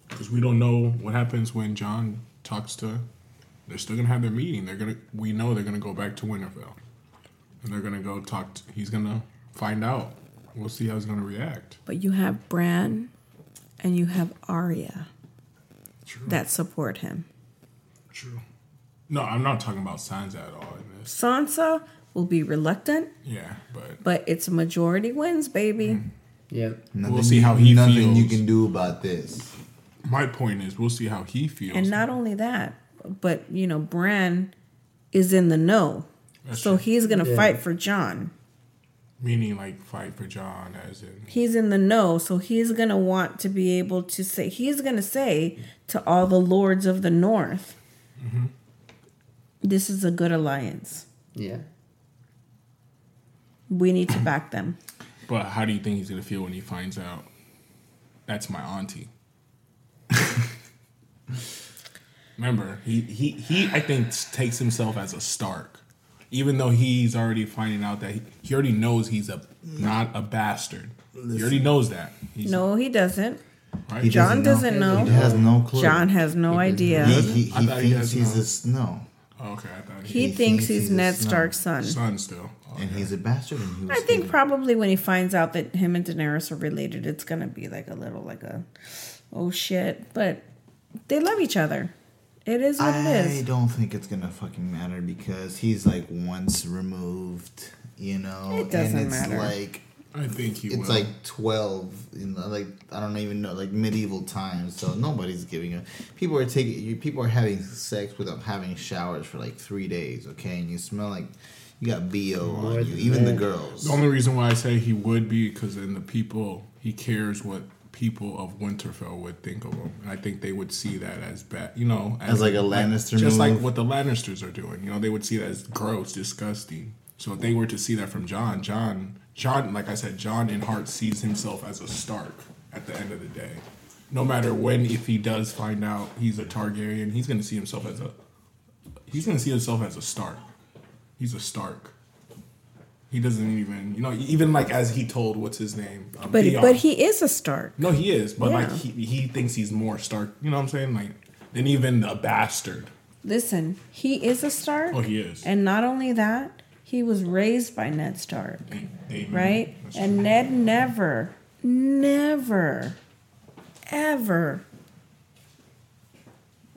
Because we don't know what happens when Jon talks to... They're still gonna have their meeting. We know they're gonna go back to Winterfell, and they're gonna go talk. He's gonna find out. We'll see how he's gonna react. But you have Bran, and you have Arya. True. That support him. True. No, I'm not talking about Sansa at all in this. Sansa will be reluctant. Yeah, but it's a majority wins, baby. Mm. Yeah. Nothing, we'll see how he feels. Nothing you can do about this. My point is, we'll see how he feels. And not only that. But, you know, Bran is in the know. That's so true. He's going to fight for Jon. Meaning, like, fight for Jon as in... He's in the know, so he's going to want to be able to say... He's going to say to all the lords of the North, mm-hmm. This is a good alliance. Yeah. We need to back them. But how do you think he's going to feel when he finds out? That's my auntie. Remember, he I think takes himself as a Stark, even though he's already finding out that he already knows he's not a bastard. Listen. He already knows that. No, he doesn't. Right? Jon doesn't know. He has no clue. Jon has no idea. He thinks he's a Snow. Oh, okay, I thought he thinks he's Ned Stark's son. Son still, okay. And he's a bastard. And he was I think probably when he finds out that him and Daenerys are related, it's gonna be like a oh shit. But they love each other. It is what it is. I don't think it's going to fucking matter because he's like once removed, you know? It doesn't matter. Like, I think he will. It's like 12, you know, like, I don't even know, like medieval times. So nobody's giving up. People are having sex without having showers for like 3 days, okay? And you smell like you got BO on you, even the girls. The only reason why I say he would be because then the people, he cares what. People of Winterfell would think of him, and I think they would see that as bad, you know, as like a Lannister move. Just like what the Lannisters are doing, you know, they would see that as gross, disgusting. So if they were to see that from Jon, like I said, Jon in heart sees himself as a Stark at the end of the day. No matter when, if he does find out he's a Targaryen, he's going to see himself as a Stark. He's a Stark. He doesn't even, you know, even like as he told, what's his name? But he is a Stark. No, he is. But like he thinks he's more Stark. You know what I'm saying? Like than even a bastard. Listen, he is a Stark. Oh, he is. And not only that, he was raised by Ned Stark. Amen. Right? That's and true. Ned never, ever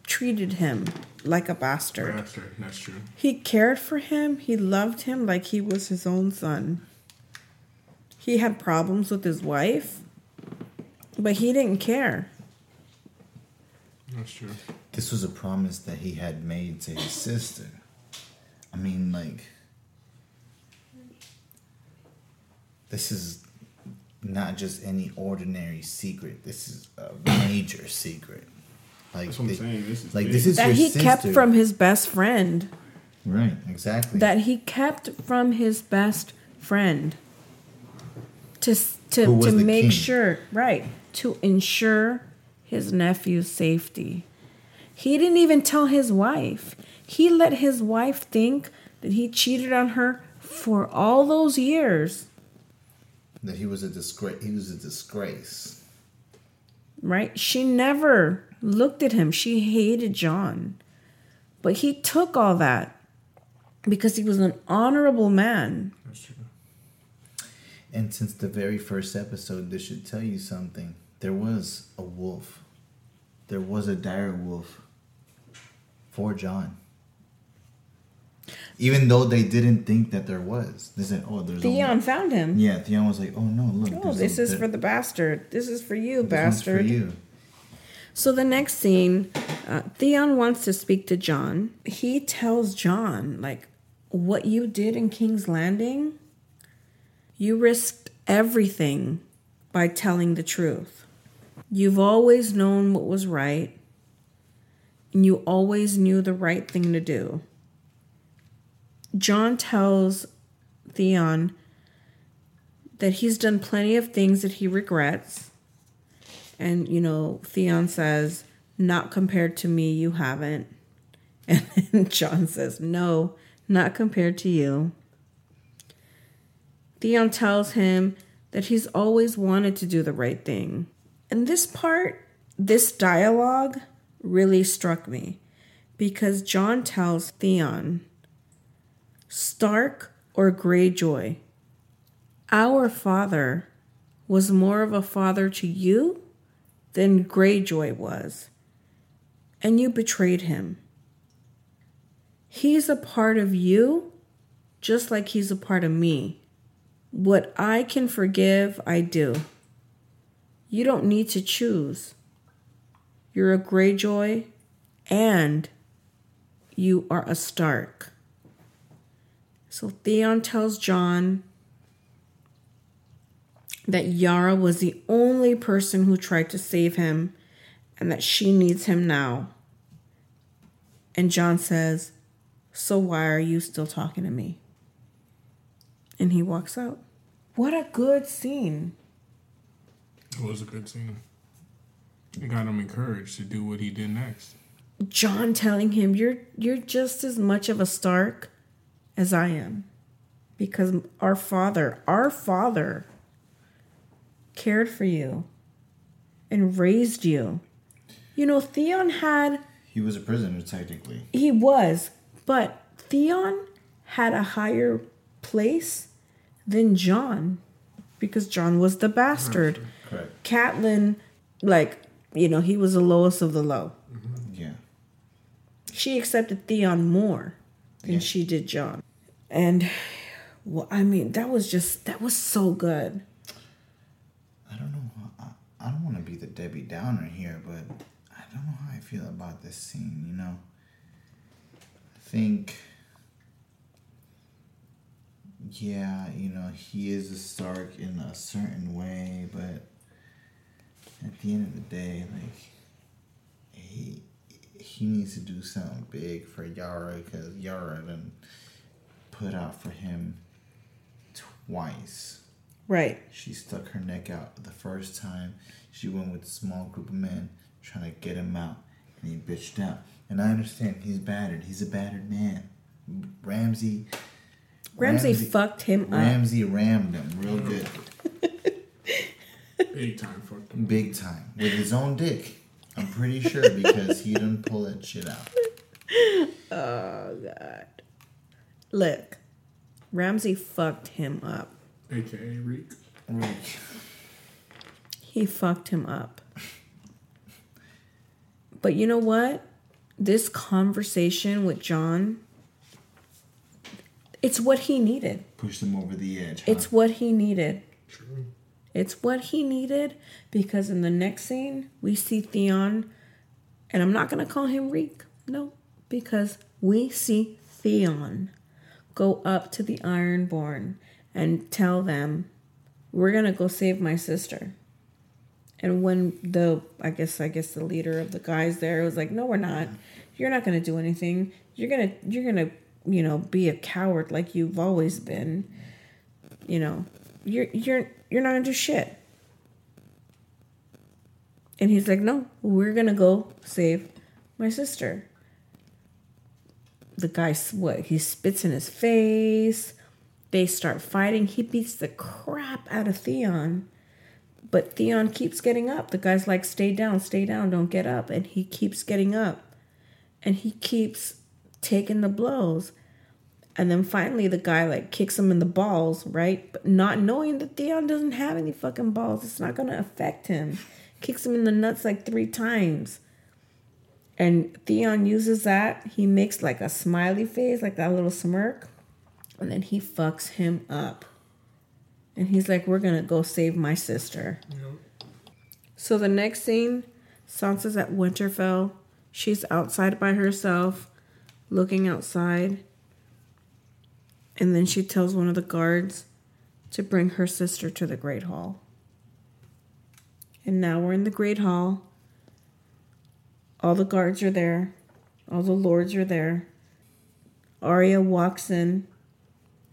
treated him like a bastard. Bastard, that's true. He cared for him. He loved him like he was his own son. He had problems with his wife, but he didn't care. That's true. This was a promise that he had made to his sister. I mean, like, this is not just any ordinary secret. This is a major secret. Like, that's what I'm saying. This is that he kept from his best friend. Right, exactly. That he kept from his best friend to make sure, right, to ensure his nephew's safety. He didn't even tell his wife. He let his wife think that he cheated on her for all those years. That he was a disgrace. right? She never looked at him. She hated Jon. But he took all that because he was an honorable man. That's true. And since the very first episode, this should tell you something. There was a wolf. There was a dire wolf for Jon. Even though they didn't think that there was. They said, oh, there's Theon found him. Yeah, Theon was like, oh, no, look. Oh, this is for the bastard. This is for you, bastard. This is for you. So the next scene, Theon wants to speak to Jon. He tells Jon, like, what you did in King's Landing, you risked everything by telling the truth. You've always known what was right, and you always knew the right thing to do. Jon tells Theon that he's done plenty of things that he regrets. And, you know, Theon says, not compared to me, you haven't. And then Jon says, no, not compared to you. Theon tells him that he's always wanted to do the right thing. And this part, this dialogue really struck me because Jon tells Theon, Stark or Greyjoy, our father was more of a father to you than Greyjoy was, and you betrayed him. He's a part of you, just like he's a part of me. What I can forgive, I do. You don't need to choose. You're a Greyjoy, and you are a Stark. So Theon tells Jon that Yara was the only person who tried to save him and that she needs him now. And Jon says, so why are you still talking to me? And he walks out. What a good scene. It was a good scene. It got him encouraged to do what he did next. Jon telling him, you're just as much of a Stark as I am, because our father cared for you and raised you. You know, he was a prisoner, technically. He was, but Theon had a higher place than Jon, because Jon was the bastard. Correct. Catelyn, like, you know, he was the lowest of the low. Mm-hmm. Yeah. She accepted Theon more than she did Jon. And, well, I mean, that was so good. I don't know. I don't want to be the Debbie Downer here, but I don't know how I feel about this scene, you know? I think, yeah, you know, he is a Stark in a certain way, but at the end of the day, like, he needs to do something big for Yara, because Yara done put out for him twice. Right. She stuck her neck out the first time. She went with a small group of men trying to get him out, and he bitched out. And I understand he's battered. He's a battered man. Ramsay fucked him up. Ramsay rammed him real good. Big time fucked him. Big time. With his own dick. I'm pretty sure, because he didn't pull that shit out. Oh, God. Look, Ramsay fucked him up. AKA Reek. He fucked him up. But you know what? This conversation with Jon, it's what he needed. Pushed him over the edge. Huh? It's what he needed. True. It's what he needed, because in the next scene, we see Theon, and I'm not going to call him Reek. No, because we see Theon go up to the Ironborn and tell them, we're going to go save my sister. And when I guess the leader of the guys there was like, no, we're not. You're not going to do anything. You're going to, you know, be a coward like you've always been. You know, you're not going to do shit. And he's like, no, we're going to go save my sister. The guy, he spits in his face. They start fighting. He beats the crap out of Theon. But Theon keeps getting up. The guy's like, stay down, don't get up. And he keeps getting up. And he keeps taking the blows. And then finally the guy like kicks him in the balls, right? But not knowing that Theon doesn't have any fucking balls. It's not going to affect him. Kicks him in the nuts like 3 times. And Theon uses that. He makes like a smiley face, like that little smirk. And then he fucks him up. And he's like, we're going to go save my sister. Yep. So the next scene, Sansa's at Winterfell. She's outside by herself, looking outside. And then she tells one of the guards to bring her sister to the Great Hall. And now we're in the Great Hall. All the guards are there. All the lords are there. Arya walks in.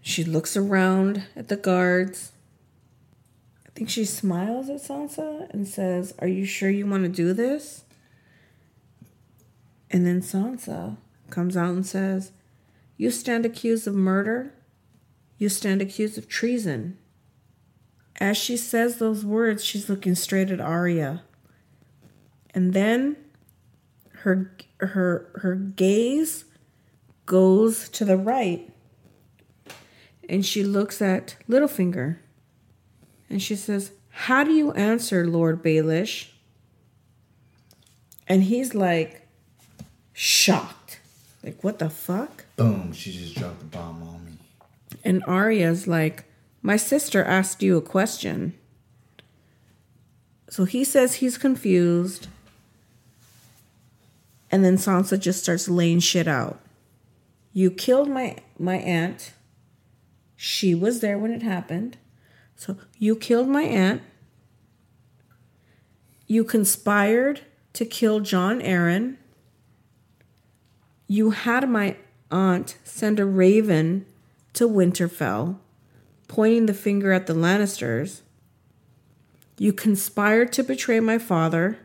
She looks around at the guards. I think she smiles at Sansa and says, are you sure you want to do this? And then Sansa comes out and says, you stand accused of murder. You stand accused of treason. As she says those words, she's looking straight at Arya. And then her gaze goes to the right, and she looks at Littlefinger, and she says, how do you answer, Lord Baelish? And he's like shocked, like, what the fuck? Boom, she just dropped the bomb on me. And Arya's like, my sister asked you a question. So he says he's confused. And then Sansa just starts laying shit out. You killed my aunt. She was there when it happened. So you killed my aunt. You conspired to kill Jon Arryn. You had my aunt send a raven to Winterfell, pointing the finger at the Lannisters. You conspired to betray my father.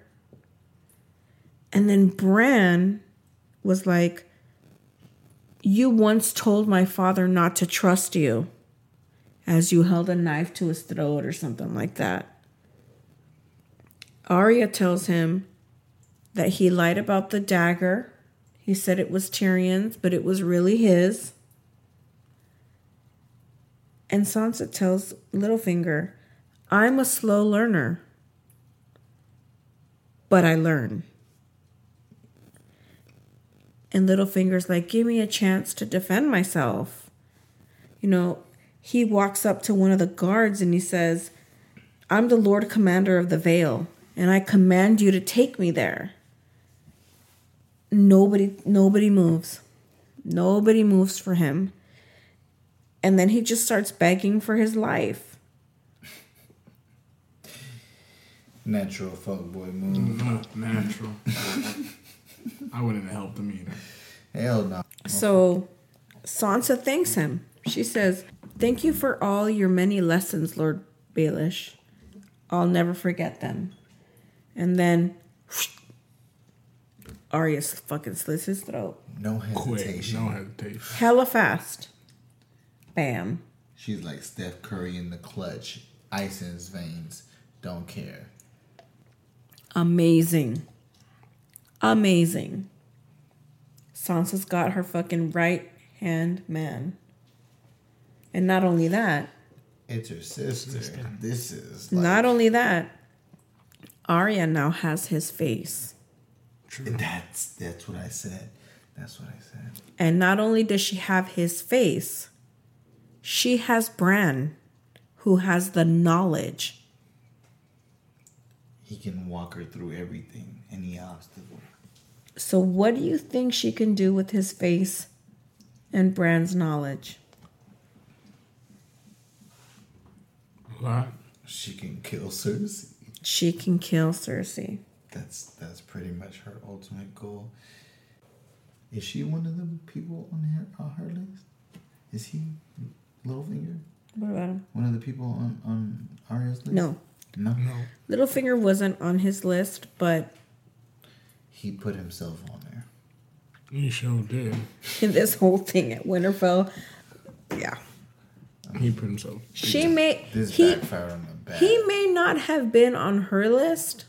And then Bran was like, you once told my father not to trust you, as you held a knife to his throat or something like that. Arya tells him that he lied about the dagger. He said it was Tyrion's, but it was really his. And Sansa tells Littlefinger, I'm a slow learner, but I learn. And Littlefinger's like, give me a chance to defend myself. You know, he walks up to one of the guards and he says, I'm the Lord Commander of the Vale, and I command you to take me there. Nobody moves. Nobody moves for him. And then he just starts begging for his life. Natural fuckboy move. Not natural. I wouldn't have helped him either. Hell no. So Sansa thanks him. She says, thank you for all your many lessons, Lord Baelish. I'll never forget them. And then Arya fucking slits his throat. No hesitation. Quick, no hesitation. Hella fast. Bam. She's like Steph Curry in the clutch. Ice in his veins. Don't care. Amazing. Sansa's got her fucking right-hand man. And not only that, it's her sister. This is like, not only that, Arya now has his face. True. That's what I said. And not only does she have his face, she has Bran, who has the knowledge. He can walk her through everything, any obstacle. So what do you think she can do with his face and Bran's knowledge? A lot. She can kill Cersei. That's pretty much her ultimate goal. Is she one of the people on her list? Is he Littlefinger? What about him? One of the people on Arya's list? No. Littlefinger wasn't on his list, but he put himself on there. He sure did. This whole thing at Winterfell. Yeah. He put himself. She made. This backfired on him. bad. He may not have been on her list,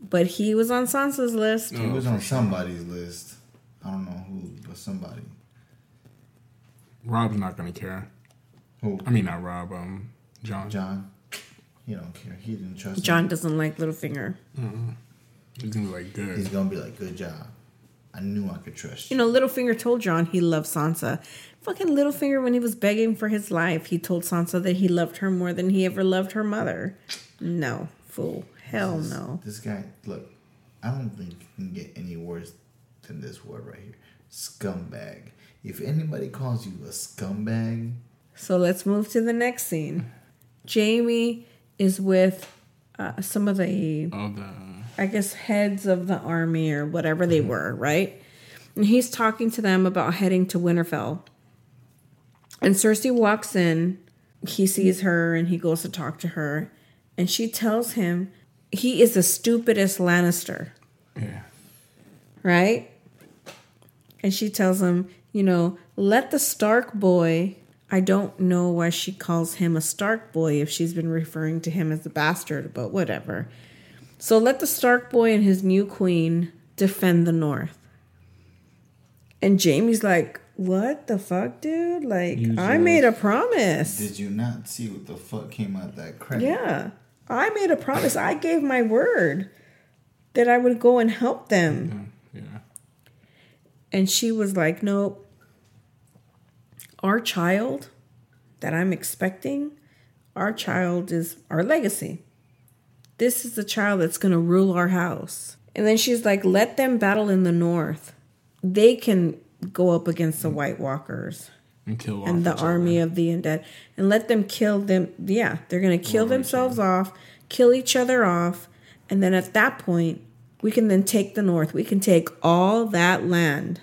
but he was on Sansa's list. He was on somebody's list. I don't know who, but somebody. Rob's not going to care. Who? I mean, not Rob. Jon. Jon. He don't care. He didn't trust him. Jon doesn't like Littlefinger. Mm-hmm. He's going to be like, good. He's going to be like, good job. I knew I could trust you. You know, Littlefinger told Jon he loved Sansa. Fucking Littlefinger, when he was begging for his life, he told Sansa that he loved her more than he ever loved her mother. No. Fool. Hell no. This guy, look, I don't think you can get any worse than this word right here. Scumbag. If anybody calls you a scumbag. So let's move to the next scene. Jaime is with some of the, I guess, heads of the army or whatever they were, right? And he's talking to them about heading to Winterfell. And Cersei walks in. He sees her and he goes to talk to her. And she tells him he is the stupidest Lannister. Yeah. Right? And she tells him, you know, let the Stark boy... I don't know why she calls him a Stark boy if she's been referring to him as a bastard, but whatever. So let the Stark boy and his new queen defend the North. And Jaime's like, what the fuck, dude? Like, I made a promise. Did you not see what the fuck came out of that crap? Yeah. I made a promise. I gave my word that I would go and help them. Mm-hmm. Yeah. And she was like, nope. Our child that I'm expecting, our child is our legacy. This is the child that's going to rule our house. And then she's like, let them battle in the North. They can go up against the White Walkers and the army of the undead. And let them kill them. Yeah, they're going to kill themselves off, kill each other off. And then at that point, we can then take the North. We can take all that land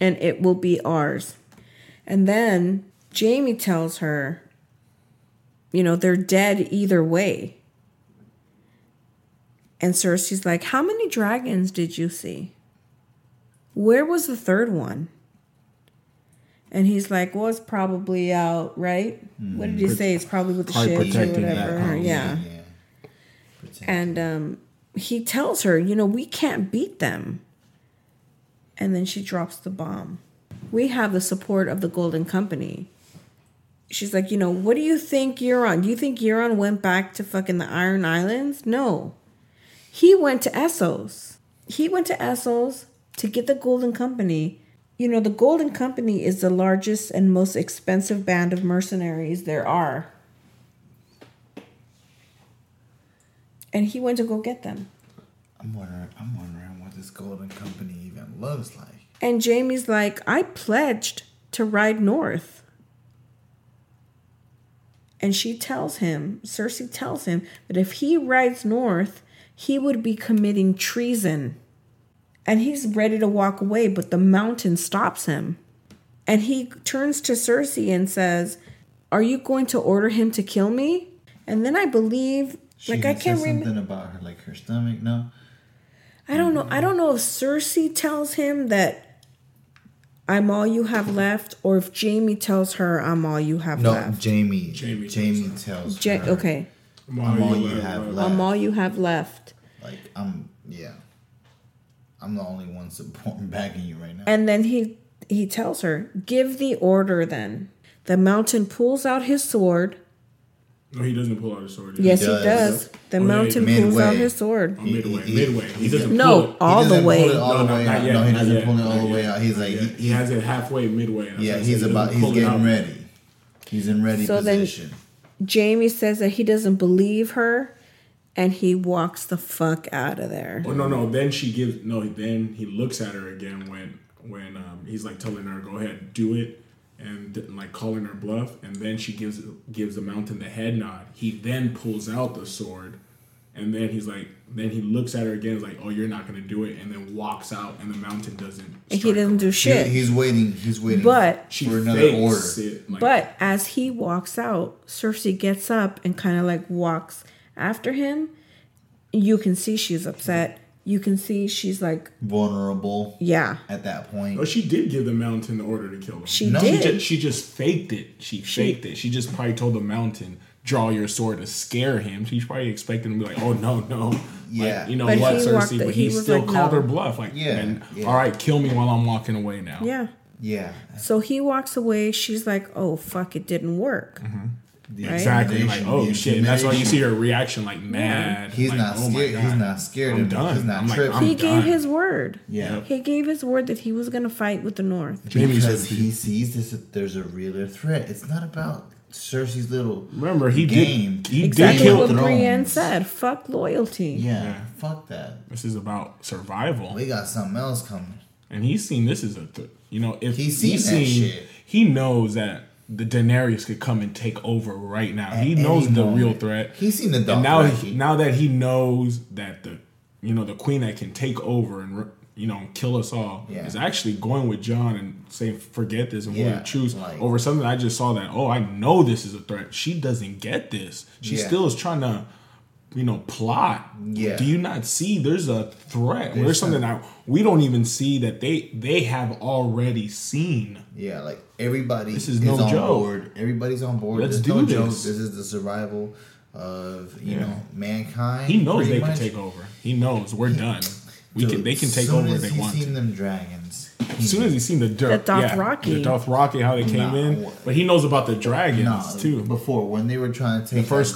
and it will be ours. And then Jaime tells her, you know, they're dead either way. And Cersei's like, how many dragons did you see? Where was the third one? And he's like, well, it's probably out, right? Mm-hmm. What did he say? It's probably with the ships or whatever. Yeah. And he tells her, you know, we can't beat them. And then she drops the bomb. We have the support of the Golden Company. She's like, you know, what do you think Euron? Do you think Euron went back to fucking the Iron Islands? No. He went to Essos. He went to Essos to get the Golden Company. You know, the Golden Company is the largest and most expensive band of mercenaries there are. And he went to go get them. I'm wondering what this Golden Company even looks like. And Jaime's like, I pledged to ride north. And she tells him, Cersei tells him, that if he rides north, he would be committing treason. And he's ready to walk away, but the mountain stops him. And he turns to Cersei and says, are you going to order him to kill me? And then I believe... She like, I can't remember something about her, like her stomach, no? I don't know. I don't know if Cersei tells him that I'm all you have left, or if Jaime tells her I'm all you have left. No, Jaime tells her. Okay. I'm all you have left. I'm all you have left. Like, I'm the only one supporting backing you right now. And then he tells her, give the order then. The mountain pulls out his sword. No, he doesn't pull out his sword. Yes, he does. The mountain pulls out his sword. Midway. He doesn't pull it all the way. No, he doesn't pull it all the way out. He's like... He has it halfway, midway. Yeah, he's getting ready. He's in ready position. Then Jaime says that he doesn't believe her, and he walks the fuck out of there. Oh, no. Then she gives... No, then he looks at her again when he's like telling her, go ahead, do it. And like calling her bluff, and then she gives the mountain the head nod. He then pulls out the sword, and then he's like, then he looks at her again, is like, oh, you're not gonna do it, and then walks out, and the mountain doesn't. And he doesn't do shit. He's waiting. But for another order. But as he walks out, Cersei gets up and kind of like walks after him. You can see she's upset. You can see she's like... vulnerable. Yeah. At that point. Oh, she did give the mountain the order to kill him. She did. She just faked it. She just probably told the mountain, draw your sword to scare him. She's probably expecting him to be like, oh, no. Yeah. Like, you know what, Cersei? But he still like, called her bluff. Like, yeah, and, yeah. All right, kill me while I'm walking away now. Yeah. Yeah. So he walks away. She's like, oh, fuck, it didn't work. Mm-hmm. Right? Exactly. Like, oh, shit. And that's why you see her reaction, like, mad. He's like, not scared. He's not scared. I'm done. He's not tripping. He gave his word. Yeah. He gave his word that he was going to fight with the North. Because he sees this, there's a realer threat. It's not about Cersei's little remember he game. Exactly what Brienne said. Fuck loyalty. Yeah, fuck that. This is about survival. We got something else coming. And he's seen this as a, you know, if he's seen that shit. He knows that the Daenerys could come and take over right now. He knows the real threat. He's seen the dog. And now that he knows that the, you know, the queen that can take over and, you know, kill us all is actually going with Jon and saying, forget this and we're gonna choose over something. I just saw that. Oh, I know this is a threat. She doesn't get this. She still is trying to, you know, plot. Yeah. Do you not see there's a threat? There's something that we don't even see that they have already seen. Yeah, like everybody is on board. Everybody's on board. Let's do this. This is the survival of, you know, mankind. He knows they can take over. He knows we're done. They can take over if they want. As soon as he's seen them dragons. As soon as he's seen the dirt. The Dothraki, how they came in. But he knows about the dragons, too. Before, when they were trying to take the first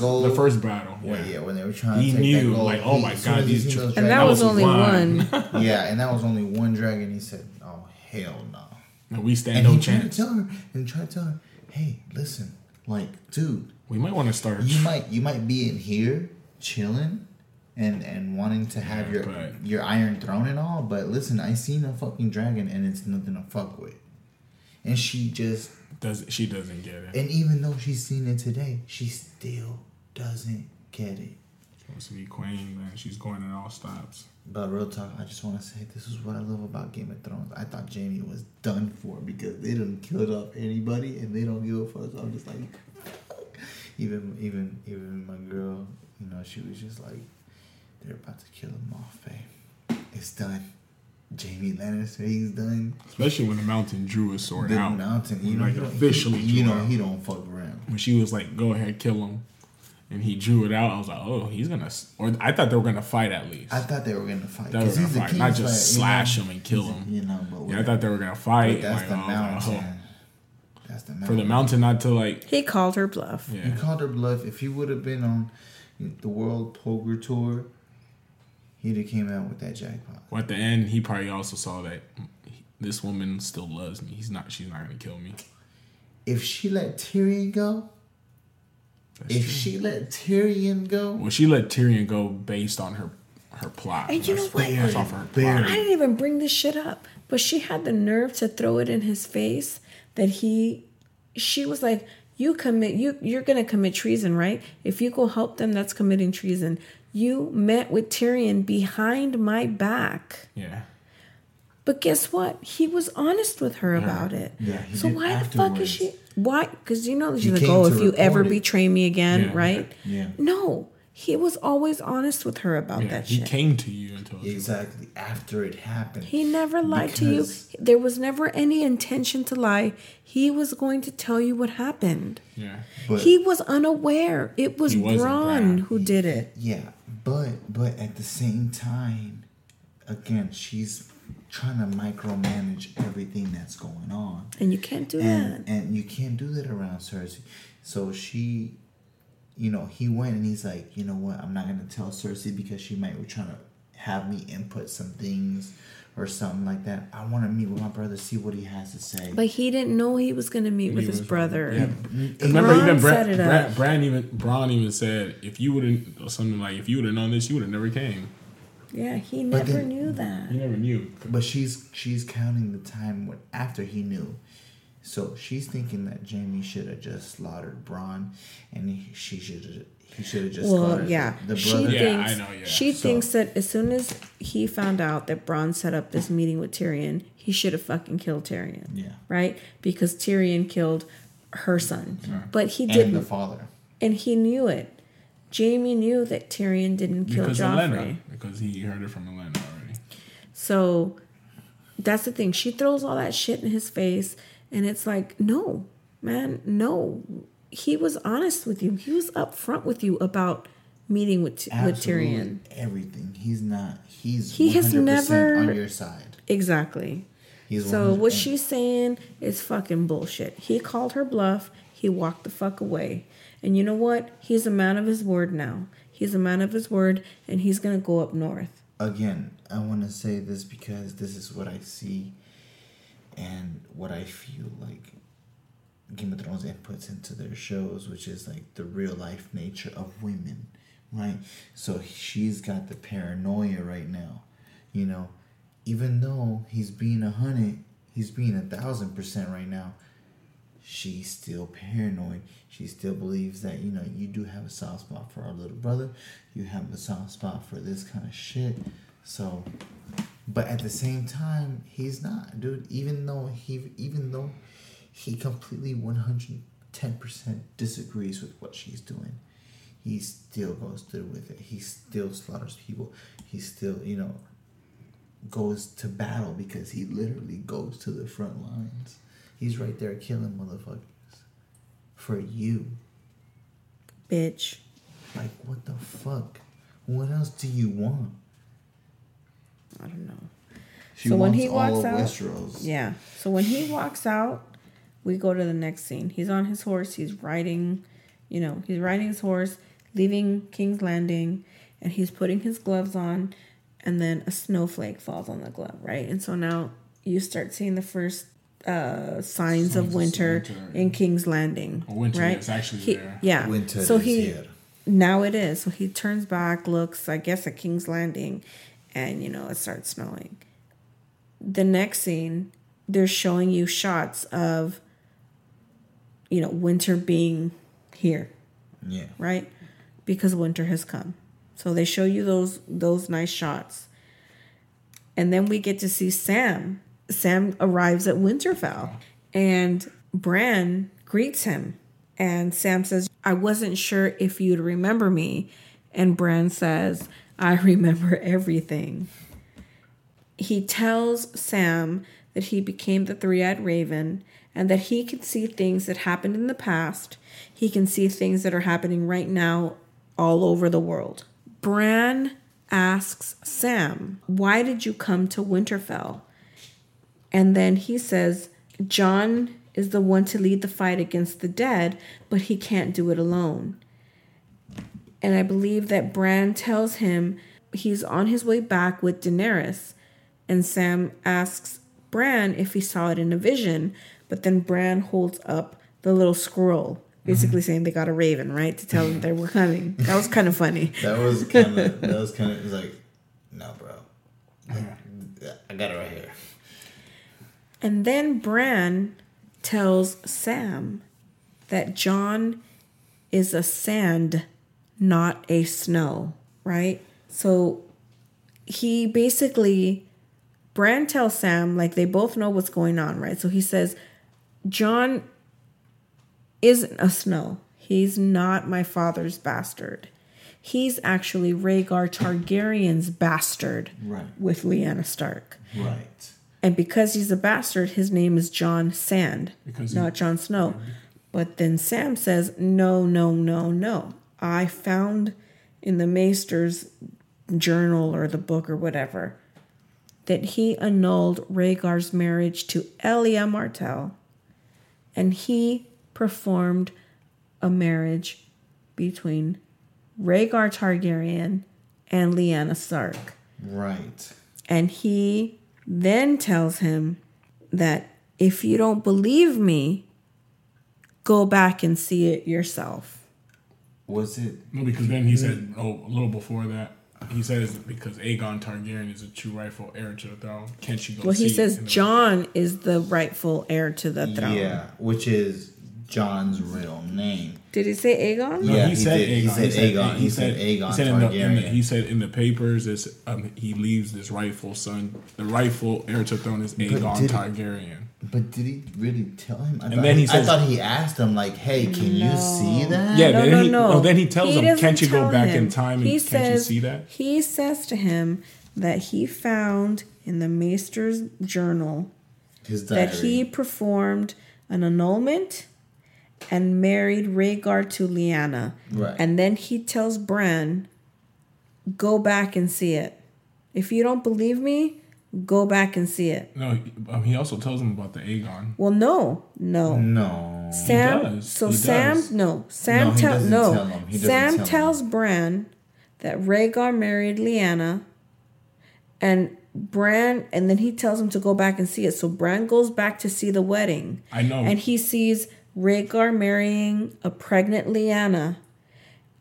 battle. Yeah, when they were trying to take that gold. Like, oh my God, these dragons. And that was only one. And that was only one dragon. He said, oh, hell no. And we stand no chance. And try to tell her, hey, listen, like, dude. We might want to start. You might be in here chilling. And wanting to have your Iron Throne and all, but listen, I seen a fucking dragon and it's nothing to fuck with. And she just doesn't get it. And even though she's seen it today, she still doesn't get it. She wants to be queen, man. She's going at all stops. But real talk, I just want to say this is what I love about Game of Thrones. I thought Jaime was done for because they done killed off anybody and they don't give a fuck. So I'm just like, even my girl, you know, she was just like. They're about to kill him off, babe. It's done. Jaime Lannister, he's done. Especially when the Mountain drew his sword out. The Mountain, you know, like officially drew it out. You know, he don't fuck around. When she was like, go ahead, kill him. And he drew it out. I was like, oh, he's going to... Or I thought they were going to fight at least. I thought they were going to fight. They were going to fight. Not just slash him and kill him. You know, but... Yeah, I thought they were going to fight. That's the Mountain. That's the Mountain. For the Mountain not to like... He called her bluff. Yeah. He called her bluff. If he would have been on the World Poker Tour... He'd have came out with that jackpot. Well, at the end, he probably also saw that this woman still loves me. She's not going to kill me. If she let Tyrion go... Well, she let Tyrion go based on her plot. And you know what? I didn't even bring this shit up. But she had the nerve to throw it in his face that she was like, you're going to commit treason, right? If you go help them, that's committing treason. You met with Tyrion behind my back. Yeah. But guess what? He was honest with her about it. Yeah. So why afterwards. The fuck is she? Why? Because you know she's like, oh, if you ever betray me again, right? Yeah. No, he was always honest with her about that. He came to you and told you exactly after it happened. He never lied to you. There was never any intention to lie. He was going to tell you what happened. Yeah. But he was unaware. It was Bronn who did it. Yeah. But at the same time, again, she's trying to micromanage everything that's going on. And you can't do that. And you can't do that around Cersei. So she, you know, he went and he's like, you know what, I'm not going to tell Cersei because she might be trying to have me input some things or something like that. I want to meet with my brother, see what he has to say. But he didn't know he was going to meet with his brother. Yeah. Remember, even Bronn even said, if you would have known this, you would have never came. Yeah, he never knew that. He never knew. But she's counting the time after he knew. So she's thinking that Jaime should have just slaughtered Bronn, and he should have just slaughtered the brother. She thinks that as soon as he found out that Bronn set up this meeting with Tyrion, he should have fucking killed Tyrion. Yeah. Right? Because Tyrion killed her son. Sure. But he didn't. And the father. And he knew it. Jaime knew that Tyrion didn't kill Joffrey. Because he heard it from Lyanna already. So that's the thing. She throws all that shit in his face, and it's like, no, man, no. he was honest with you. He was upfront with you about meeting with Tyrion. Everything. He's not. He 100% has never on your side. Exactly. So what she's saying is fucking bullshit. He called her bluff. He walked the fuck away. And you know what? He's a man of his word now. He's a man of his word, and he's going to go up north. Again, I want to say this because this is what I see and what I feel like Game of Thrones inputs into their shows, which is like the real life nature of women, right? So she's got the paranoia right now, you know. Even though he's being 100, he's being 1,000% right now, she's still paranoid. She still believes that, you know, you do have a soft spot for our little brother. You have a soft spot for this kind of shit. So, but at the same time, he's not, dude. Even though he completely 110% disagrees with what she's doing, he still goes through with it. He still slaughters people. He still, you know, goes to battle because he literally goes to the front lines. He's right there killing motherfuckers. For you. Bitch. Like, what the fuck? What else do you want? I don't know. She wants all of Westeros. Yeah. So when he walks out, we go to the next scene. He's on his horse. He's riding his horse, leaving King's Landing, and he's putting his gloves on, and then a snowflake falls on the glove, right? And so now you start seeing the first signs of winter in King's Landing. Winter right? is actually there. Yeah. Winter so is he, here. Now it is. So he turns back, looks, I guess, at King's Landing, and, you know, it starts snowing. The next scene, they're showing you shots of, you know, winter being here. Yeah. Right? Because winter has come. So they show you those nice shots. And then we get to see Sam. Sam arrives at Winterfell, and Bran greets him. And Sam says, I wasn't sure if you'd remember me. And Bran says, I remember everything. He tells Sam that he became the three-eyed raven and that he can see things that happened in the past. He can see things that are happening right now all over the world. Bran asks Sam, why did you come to Winterfell? And then he says, Jon is the one to lead the fight against the dead, but he can't do it alone. And I believe that Bran tells him he's on his way back with Daenerys. And Sam asks Bran if he saw it in a vision, but then Bran holds up the little scroll, basically saying they got a raven, right? To tell them they were coming. That was kind of funny. That was kind of, it was like, no, bro. I got it right here. And then Bran tells Sam that Jon is a sand, not a snow, right? So he basically, Bran tells Sam, like, they both know what's going on, right? So he says, Jon isn't a snow. He's not my father's bastard. He's actually Rhaegar Targaryen's bastard with Lyanna Stark. Right. And because he's a bastard, his name is Jon Sand, not Jon Snow. But then Sam says, no. I found in the Maester's journal or the book or whatever that he annulled Rhaegar's marriage to Elia Martell. And he performed a marriage between Rhaegar Targaryen and Lyanna Stark. Right. And he then tells him that if you don't believe me, go back and see it yourself. Was it? No, because then he said, a little before that, he says, because Aegon Targaryen is a true rightful heir to the throne, can't you go see it? Well, he says Jon is the rightful heir to the throne. Yeah, which is Jon's real name. Did he say Aegon? No, yeah, he said Aegon. He said Aegon Targaryen. He said in the papers, he leaves this rightful son. The rightful heir to the throne is Aegon Targaryen. But did he really tell him? I thought he asked him, like, hey, can you see that? Yeah, then he tells him, can't you go back in time and can't you see that? He says to him that he found in the Maester's journal that he performed an annulment and married Rhaegar to Lyanna. Right. And then he tells Bran, go back and see it. If you don't believe me, go back and see it. No, he also tells him about the Aegon. Well, no. Sam tells Bran that Rhaegar married Lyanna, and Bran, and then he tells him to go back and see it. So Bran goes back to see the wedding. I know. And he sees Rhaegar marrying a pregnant Lyanna.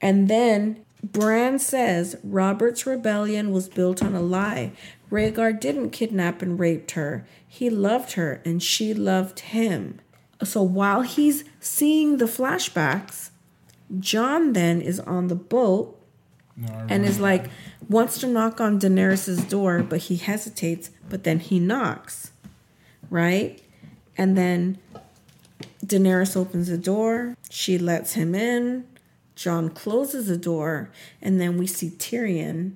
And then Bran says Robert's rebellion was built on a lie. Rhaegar didn't kidnap and raped her. He loved her and she loved him. So while he's seeing the flashbacks, Jon then is on the boat and is like, wants to knock on Daenerys' door, but he hesitates, but then he knocks, right? And then Daenerys opens the door. She lets him in. Jon closes the door, and then we see Tyrion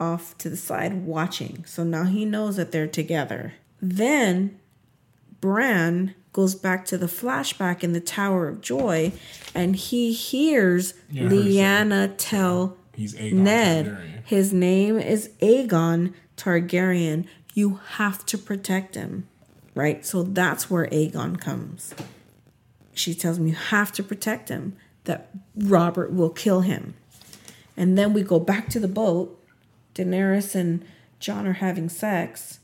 off to the side watching. So now he knows that they're together. Then Bran goes back to the flashback in the Tower of Joy, and he hears Lyanna tell Ned, Targaryen. His name is Aegon Targaryen. You have to protect him, right? So that's where Aegon comes. She tells him, you have to protect him, that Robert will kill him. And then we go back to the boat. Daenerys and Jon are having sex.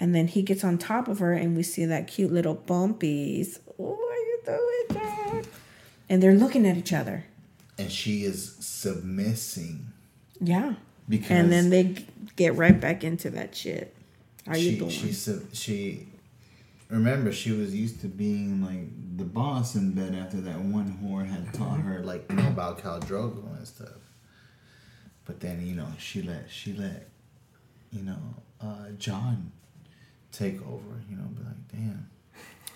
And then he gets on top of her and we see that cute little bumpies. Oh, what are you doing, Jon? And they're looking at each other. And she is submissing. Yeah. Because and then they get right back into that shit. Are you doing? She remember, she was used to being like the boss in bed after that one whore had taught her, like, you know, about Khal Drogo and stuff. But then, you know, she let Jon take over, you know, be like, damn.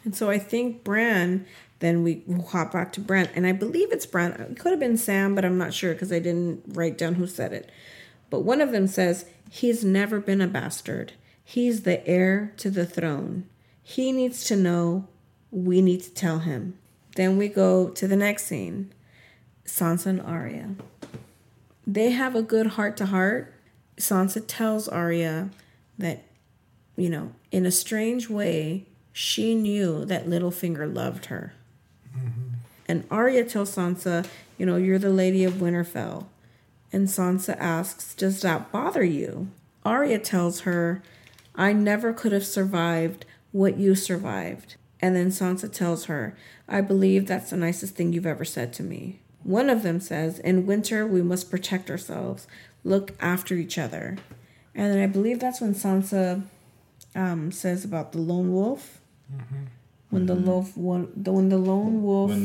And so I think Bran, then we hop back to Bran, and I believe it's Bran. It could have been Sam, but I'm not sure because I didn't write down who said it. But one of them says, he's never been a bastard. He's the heir to the throne. He needs to know. We need to tell him. Then we go to the next scene. Sansa and Arya. They have a good heart-to-heart. Sansa tells Arya that, you know, in a strange way, she knew that Littlefinger loved her. Mm-hmm. And Arya tells Sansa, you know, you're the Lady of Winterfell. And Sansa asks, does that bother you? Arya tells her, I never could have survived what you survived. And then Sansa tells her, I believe that's the nicest thing you've ever said to me. One of them says, in winter, we must protect ourselves. Look after each other. And then I believe that's when Sansa says about the lone wolf. Mm-hmm. When the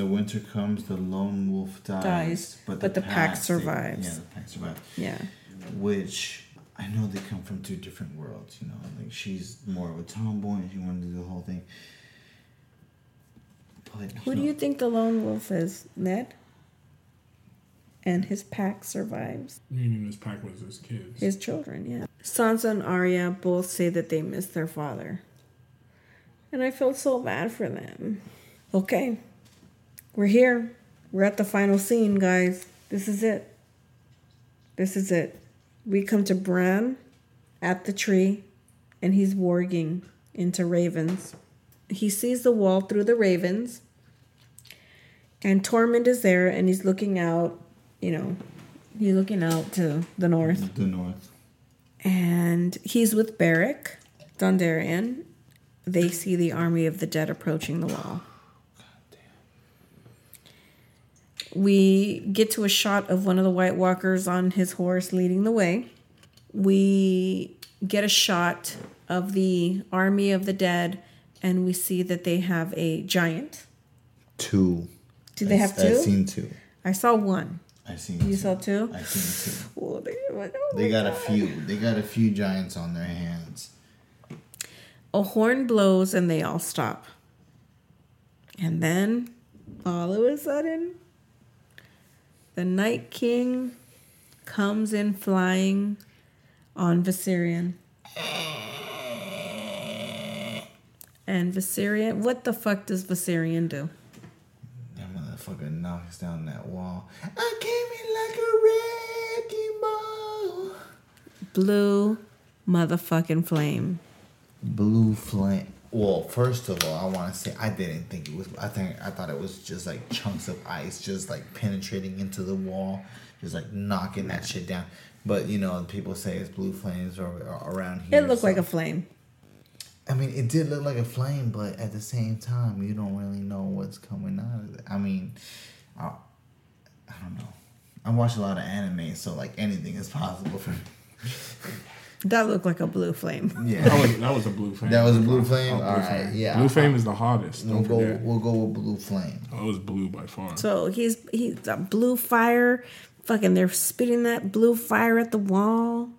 winter comes, the lone wolf dies. But the pack survives. The pack survives. Yeah. Which... I know they come from two different worlds, you know. Like, she's more of a tomboy and she wanted to do the whole thing. But do you think the lone wolf is, Ned? And his pack survives. You mean his pack was his kids? His children, yeah. Sansa and Arya both say that they miss their father. And I feel so bad for them. Okay. We're here. We're at the final scene, guys. This is it. We come to Bran at the tree, and he's warging into ravens. He sees the wall through the ravens, and Tormund is there, and he's looking out, you know, he's looking out to the north. And he's with Beric Dondarrion. They see the army of the dead approaching the wall. We get to a shot of one of the White Walkers on his horse leading the way. We get a shot of the army of the dead, and we see that they have a giant. Two. Do they have two? I've seen two. I saw one. I've seen two. You saw two? I've seen two. Oh, they got a few. They got a few giants on their hands. A horn blows, and they all stop. And then, all of a sudden... the Night King comes in flying on Viserion. And Viserion... what the fuck does Viserion do? motherfucker knocks down that wall. I came in like a wrecking ball. Blue motherfucking flame. Blue flame. Well, first of all, I want to say I didn't think it was. I thought it was just like chunks of ice, just like penetrating into the wall, just like knocking that shit down. But you know, people say it's blue flames or around here. It looked like a flame. I mean, it did look like a flame, but at the same time, you don't really know what's coming out of it. I mean, I don't know. I watch a lot of anime, so like anything is possible for me. That looked like a blue flame. Yeah, that was a blue flame. That was a blue flame? All right, yeah. Blue flame is the hardest. We'll go with blue flame. Oh, it was blue by far. So he's a blue fire. Fucking they're spitting that blue fire at the wall.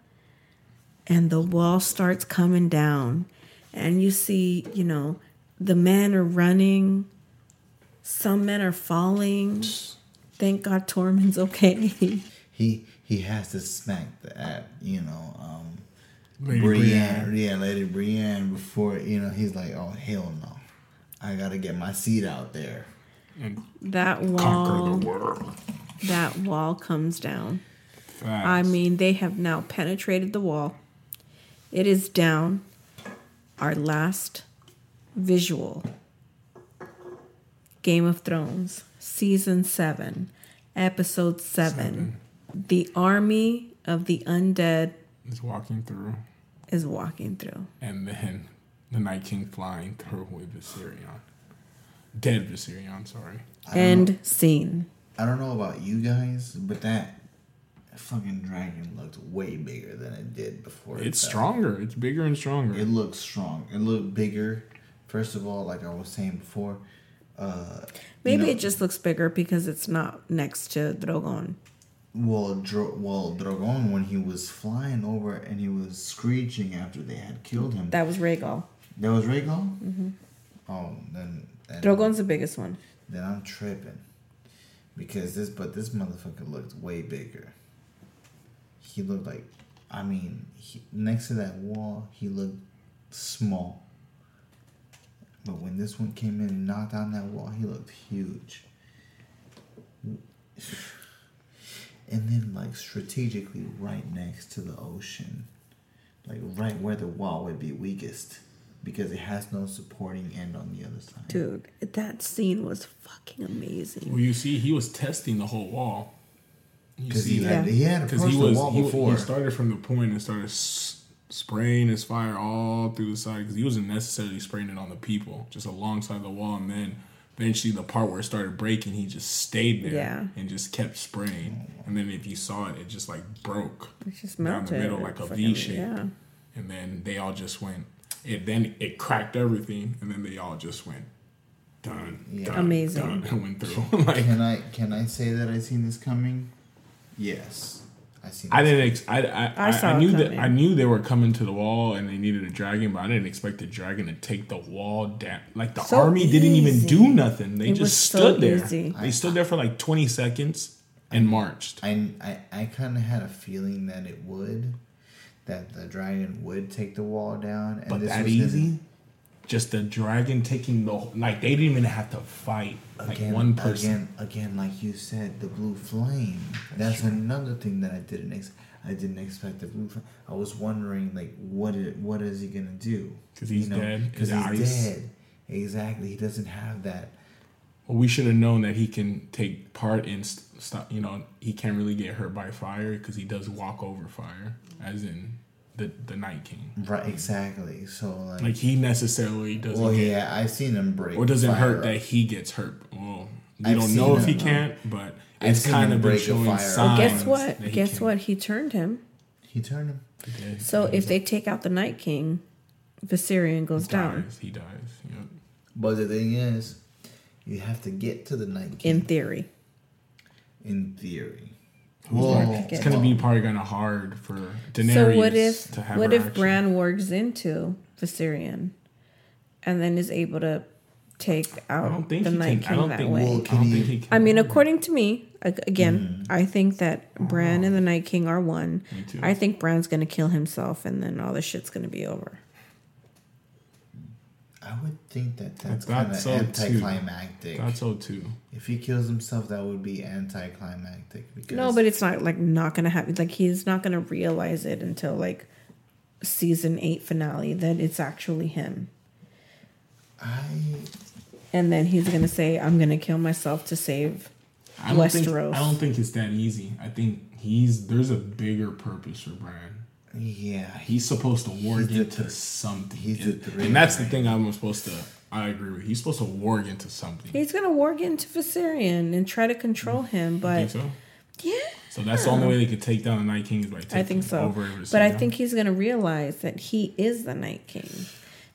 And the wall starts coming down. And you see, you know, the men are running. Some men are falling. Thank God Tormund's okay. He has to smack the app, you know, Brienne. Yeah, Lady Brienne before, you know, he's like, oh, hell no. I got to get my seat out there. And that wall. Conquer the world. That wall comes down. Facts. I mean, they have now penetrated the wall. It is down. Our last visual. Game of Thrones. Season 7. Episode 7. The army of the undead is walking through. And then the Night King flying through with Viserion. Dead Viserion, sorry. End scene. I don't know about you guys, but that fucking dragon looked way bigger than it did before. It's stronger. It's bigger and stronger. It looks strong. It looked bigger. First of all, like I was saying before. Maybe it just looks bigger because it's not next to Drogon. Well, Drogon, when he was flying over and he was screeching after they had killed him. That was Rhaegal. That was Rhaegal? Mm-hmm. Oh, then Drogon's the biggest one. Then I'm tripping. Because this motherfucker looked way bigger. He looked like, I mean, next to that wall, he looked small. But when this one came in and knocked down that wall, he looked huge. And then, like, strategically right next to the ocean. Like, right where the wall would be weakest. Because it has no supporting end on the other side. Dude, that scene was fucking amazing. Well, you see, he was testing the whole wall. Because he had approached the wall before. He started from the point and started spraying his fire all through the side. Because he wasn't necessarily spraying it on the people. Just alongside the wall. And then eventually the part where it started breaking, he just stayed there and just kept spraying. And then if you saw it, it just like broke. It just melted. Down the middle like a V shape. Yeah. And then they all just went. And then it cracked everything, and then they all just went done. Yeah. Amazing. Done, and went through. Like, can I say that I seen this coming? Yes, I seen. I didn't. I knew they were coming to the wall, and they needed a dragon, but I didn't expect the dragon to take the wall down. Like the army didn't even do nothing. They just stood there. They stood there for like 20 seconds and marched. I kind of had a feeling that it would. That the dragon would take the wall down. And but this that was easy? Just the dragon taking the... Like, they didn't even have to fight. Again, like, one person. Again, like you said, the blue flame. That's another thing that I didn't expect. I didn't expect the blue flame. I was wondering, like, what is he going to do? Because he's dead. Because he's dead. Exactly. He doesn't have that. Well, we should have known that he can take part in... Stop, you know, he can't really get hurt by fire because he does walk over fire, as in the Night King. Right, exactly. So like he necessarily doesn't. Well, yeah, I've seen him break. Or doesn't hurt up. That he gets hurt. Well, we don't know if he can't, but it's kind of been showing signs. Well, guess what? He turned him. Okay. So if they take out the Night King, Viserion goes down. He dies. Yep. But the thing is, you have to get to the Night King. In theory. Whoa. It's going to be probably kind of hard for Daenerys to have what if Bran wargs into Viserion and then is able to take out the Night King that way? I mean, according to me, again, I think that Bran and the Night King are one. I think Bran's going to kill himself and then all this shit's going to be over. I would think that's kind of anticlimactic. That's so too. If he kills himself, that would be anticlimactic. Because no, but it's not like not gonna happen. Like he's not gonna realize it until like season 8 finale that it's actually him. And then he's gonna say, "I'm gonna kill myself to save Westeros." I don't think it's that easy. I think there's a bigger purpose for Bran. Yeah, he's supposed to warg into something. And that's the thing I agree with. He's supposed to warg into something. He's going to warg into Viserion and try to control him, but you think so? Yeah. So that's the only way they could take down the Night King is by taking over. But I think he's going to realize that he is the Night King.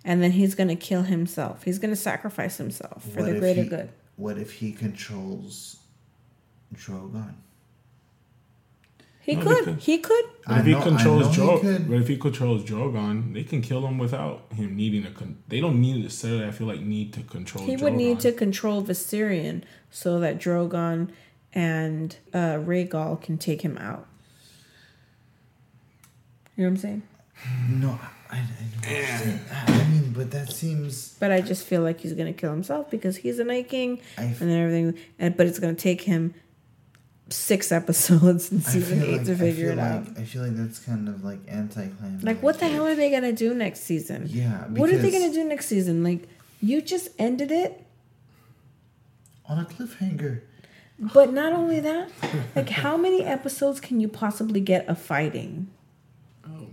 And then he's going to kill himself. He's going to sacrifice himself for the greater good. What if he controls Drogon? He could. But if he controls Drogon, they can kill him without him needing to. They don't need necessarily. I feel like need to control. He would need to control Viserion so that Drogon and Rhaegal can take him out. You know what I'm saying? No, I mean, but that seems. But I just feel like he's gonna kill himself because he's a Night King, and then everything. But it's gonna take him 6 episodes in season 8 to figure it out. I feel like that's kind of like anticlimactic. Like, what the hell are they gonna do next season? Yeah. What are they gonna do next season? Like, you just ended it on a cliffhanger. But not only that, like, how many episodes can you possibly get of fighting? Oh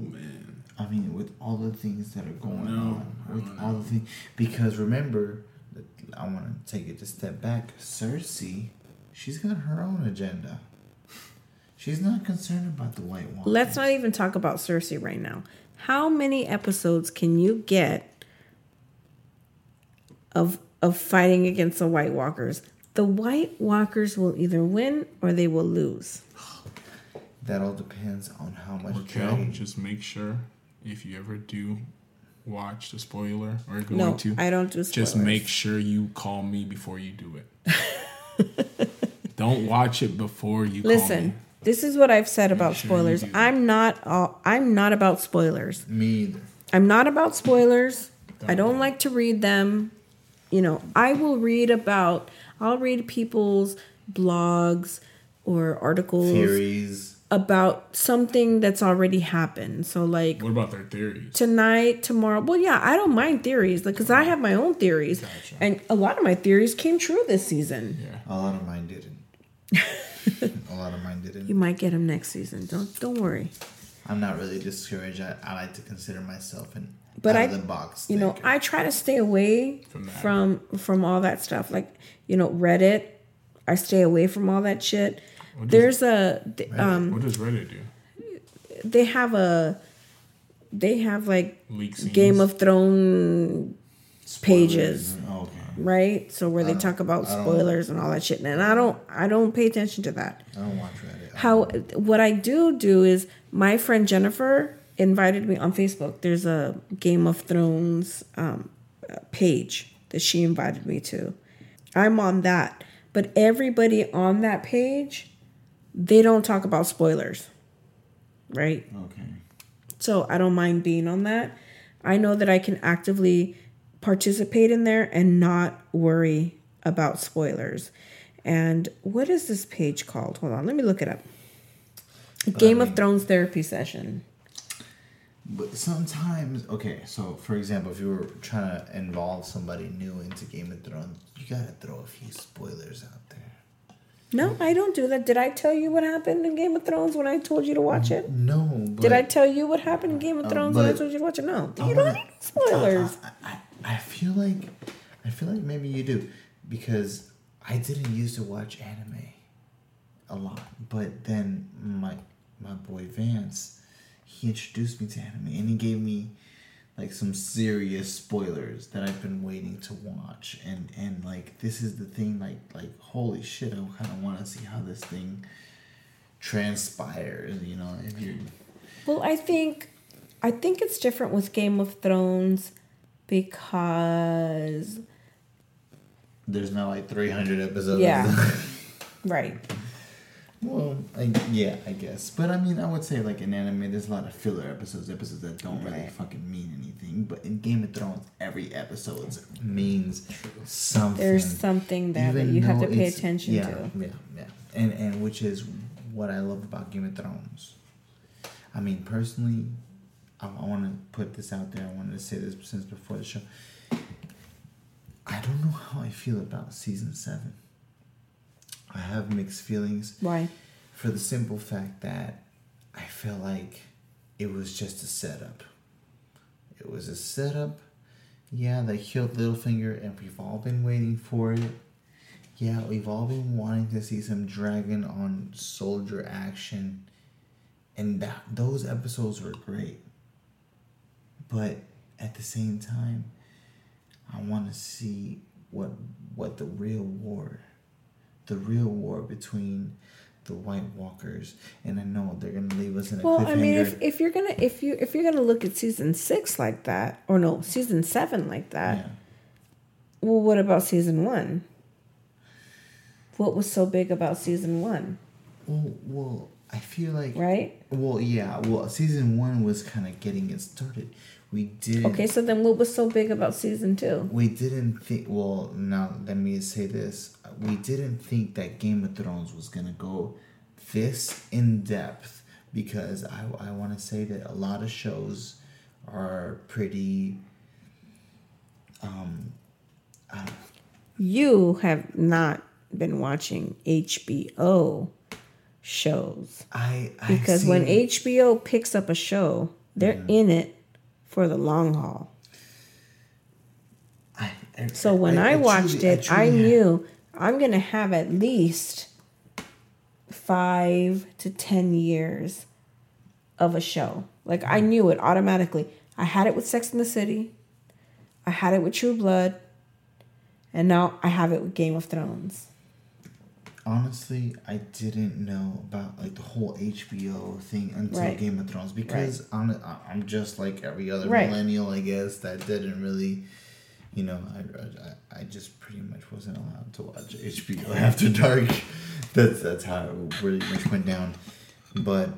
man. I mean, with all the things that are going on, all the things, because remember, I want to take it a step back. Cersei. She's got her own agenda. She's not concerned about the White Walkers. Let's not even talk about Cersei right now. How many episodes can you get of fighting against the White Walkers? The White Walkers will either win or they will lose. That all depends on how much. Okay, just make sure if you ever do watch the spoiler or going to. I don't do spoilers. Just make sure you call me before you do it. Don't watch it before you listen. Call me. This is what I've said about spoilers. I'm not about spoilers. Me either. I'm not about spoilers. I don't like to read them. You know, I'll read people's blogs or articles, theories about something that's already happened. So, like, what about their theories? Tonight, tomorrow. Well, yeah, I don't mind theories because I have my own theories. Gotcha. And a lot of my theories came true this season. Yeah, a lot of mine didn't. You might get them next season. Don't worry. I'm not really discouraged. I like to consider myself an out-of-the-box thinker. You know, I try to stay away from all that stuff. Like, you know, Reddit. I stay away from all that shit. What does Reddit do? They have like Game of Thrones pages, okay. Right? So where they talk about spoilers and all that shit, and I don't pay attention to that. I don't watch Reddit. What I do is my friend Jennifer invited me on Facebook. There's a Game of Thrones page that she invited me to. I'm on that, but everybody on that page. They don't talk about spoilers, right? Okay. So I don't mind being on that. I know that I can actively participate in there and not worry about spoilers. And what is this page called? Hold on, let me look it up. Game of Thrones therapy session. But sometimes, okay, so for example, if you were trying to involve somebody new into Game of Thrones, you got to throw a few spoilers out there. No, I don't do that. Did I tell you what happened in Game of Thrones when I told you to watch it? No. But did I tell you what happened in Game of Thrones when I told you to watch it? No. You don't need spoilers. I feel like maybe you do, because I didn't used to watch anime a lot, but then my boy Vance, he introduced me to anime and he gave me like some serious spoilers that I've been waiting to watch, and like this is the thing, like holy shit, I kind of want to see how this thing transpires, you know. Well, I think it's different with Game of Thrones because there's not like 300 episodes. Yeah, right. Well, I guess. But I mean, I would say like in anime, there's a lot of filler episodes that don't really fucking mean anything. But in Game of Thrones, every episode means something. There's something there that you have to pay attention to. Yeah. And which is what I love about Game of Thrones. I mean, personally, I want to put this out there. I wanted to say this since before the show. I don't know how I feel about Season 7. I have mixed feelings. Why? For the simple fact that I feel like it was just a setup. It was a setup. Yeah, they killed Littlefinger, and we've all been waiting for it. Yeah, we've all been wanting to see some dragon on soldier action. And those episodes were great. But at the same time, I want to see what the real war between the White Walkers, and I know they're gonna leave us in a cliffhanger. Well, I mean, if you're gonna look at Season 6 like that, or no, Season 7 like that, yeah. Well, what about Season 1? What was so big about Season 1? Well, I feel like right. Well, yeah. Well, Season 1 was kind of getting it started. We didn't. Okay, so then what was so big about Season 2? We didn't think. Well, now let me say this: we didn't think that Game of Thrones was gonna go this in depth, because I want to say that a lot of shows are pretty. You have not been watching HBO shows. Because when HBO picks up a show, they're in it for the long haul. So when I watched it, I knew I'm going to have at least 5 to 10 years of a show. Like I knew it automatically. I had it with Sex and the City. I had it with True Blood. And now I have it with Game of Thrones. Honestly, I didn't know about like the whole HBO thing until Game of Thrones, because I'm just like every other millennial, I guess, that didn't really, you know, I just pretty much wasn't allowed to watch HBO after dark. That's how it really much went down. But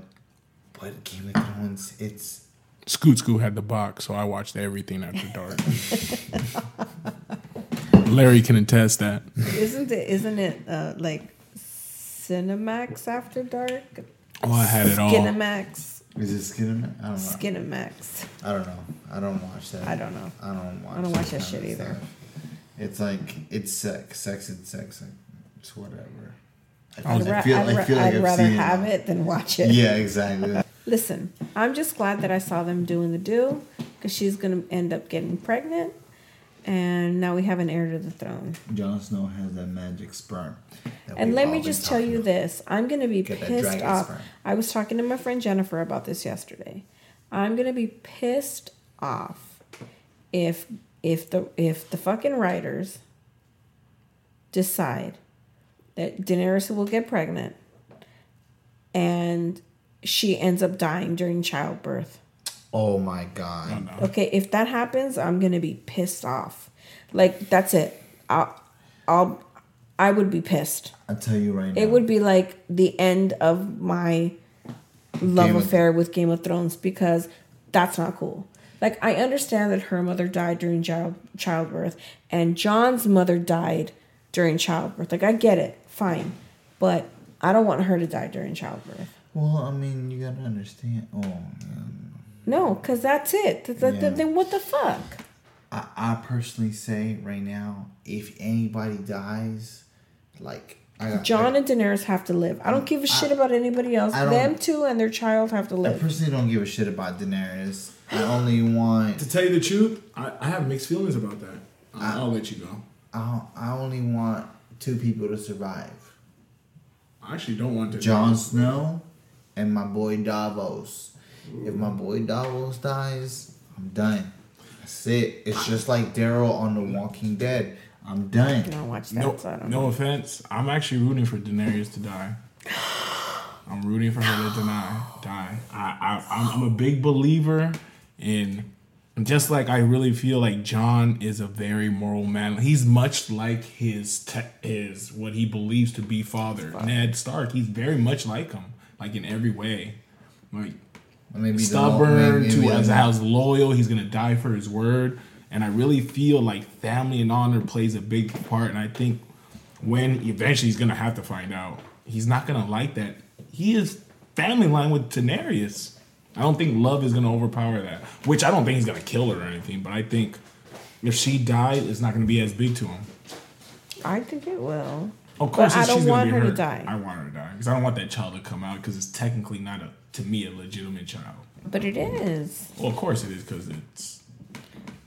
Game of Thrones, it's Scoot had the box, so I watched everything after dark. Larry can attest that. Isn't it like Cinemax after dark? Oh, I had it all. Skinemax. Is it Skinemax? I don't know. Skinemax. I don't know. I don't watch that. I don't know. I don't watch that shit either. It's like it's sex. Like, it's whatever. I feel like I'd rather have it than watch it. Yeah, exactly. Listen, I'm just glad that I saw them doing the do, because she's gonna end up getting pregnant. And now we have an heir to the throne. Jon Snow has that magic sperm. And let me just tell you this. I'm going to be pissed off. I was talking to my friend Jennifer about this yesterday. I'm going to be pissed off if the fucking writers decide that Daenerys will get pregnant and she ends up dying during childbirth. Oh my God. Oh no. Okay, if that happens, I'm going to be pissed off. Like, that's it. I would be pissed. I'll tell you right now. It would be like the end of my love affair with Game of Thrones, because that's not cool. Like, I understand that her mother died during childbirth and John's mother died during childbirth. Like, I get it. Fine. But I don't want her to die during childbirth. Well, I mean, you got to understand. Oh, man. No, because that's it. Then what the fuck? I personally say right now, if anybody dies, like... John and Daenerys have to live. I don't give a shit about anybody else. Them two and their child have to live. I personally don't give a shit about Daenerys. I only want... To tell you the truth, I have mixed feelings about that. I'll let you go. I only want 2 people to survive. I actually don't want to... Jon Snow and my boy Davos. If my boy Davos dies, I'm done. That's it. It's just like Daryl on The Walking Dead. I'm done. I don't watch that. No offense. I'm actually rooting for Daenerys to die. I'm rooting for her to die. I'm a big believer in Just like I really feel like Jon is a very moral man. He's much like his what he believes to be father. Ned Stark. He's very much like him, like in every way. Like maybe stubborn, as loyal. He's gonna die for his word. And I really feel like family and honor plays a big part. And I think when eventually he's gonna have to find out, he's not gonna like that. He is family line with Daenerys. I don't think love is going to overpower that, which I don't think he's going to kill her or anything, but I think if she died, it's not going to be as big to him. I think it will. Of course, I don't want her to die. I want her to die because I don't want that child to come out because it's technically not, to me, a legitimate child. But it is. Well, of course it is because it's...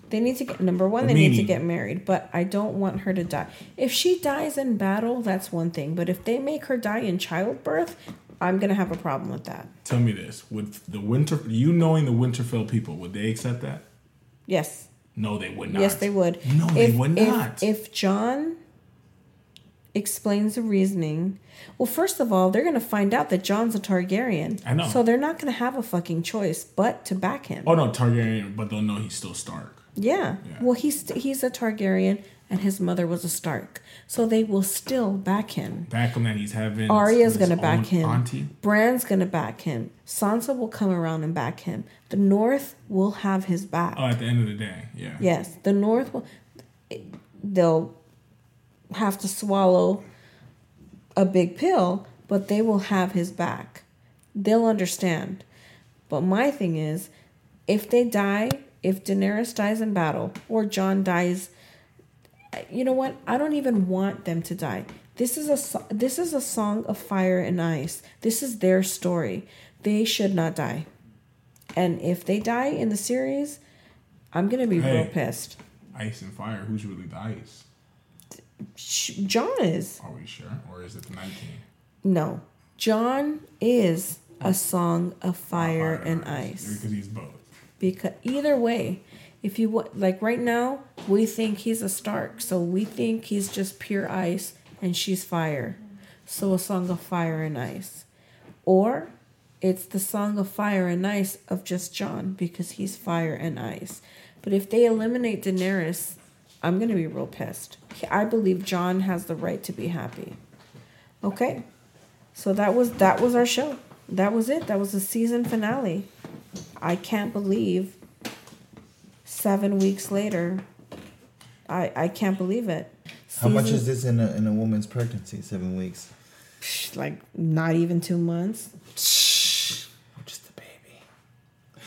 They need to get... Number one, they need to get married, but I don't want her to die. If she dies in battle, that's one thing, but if they make her die in childbirth... I'm going to have a problem with that. Tell me this. Would the Winterfell people, would they accept that? Yes. No, they would not. Yes, they would. No, they would not. If Jon explains the reasoning... Well, first of all, they're going to find out that Jon's a Targaryen. I know. So they're not going to have a fucking choice but to back him. Oh, no, Targaryen, but they'll know he's still Stark. Yeah. Well, he's a Targaryen... And his mother was a Stark. So they will still back him. Back him that he's having. Arya's going to back him. Auntie. Bran's going to back him. Sansa will come around and back him. The North will have his back. Oh, at the end of the day, yeah. Yes, the North will... They'll have to swallow a big pill, but they will have his back. They'll understand. But my thing is, if they die, if Daenerys dies in battle, or Jon dies... You know what? I don't even want them to die. This is a song of fire and ice. This is their story. They should not die. And if they die in the series, I'm going to be real pissed. Ice and fire. Who's really the ice? Jon is. Are we sure? Or is it the Night King? No. Jon is a song of fire and ice. Because he's both. Because either way... If you want, like right now, we think he's a Stark, so we think he's just pure ice and she's fire. So a song of fire and ice. Or it's the song of fire and ice of just Jon because he's fire and ice. But if they eliminate Daenerys, I'm going to be real pissed. I believe Jon has the right to be happy. Okay. So that was our show. That was it. That was the season finale. I can't believe 7 weeks later, I can't believe it. How much is this in a woman's pregnancy? 7 weeks, like not even 2 months. Just a baby.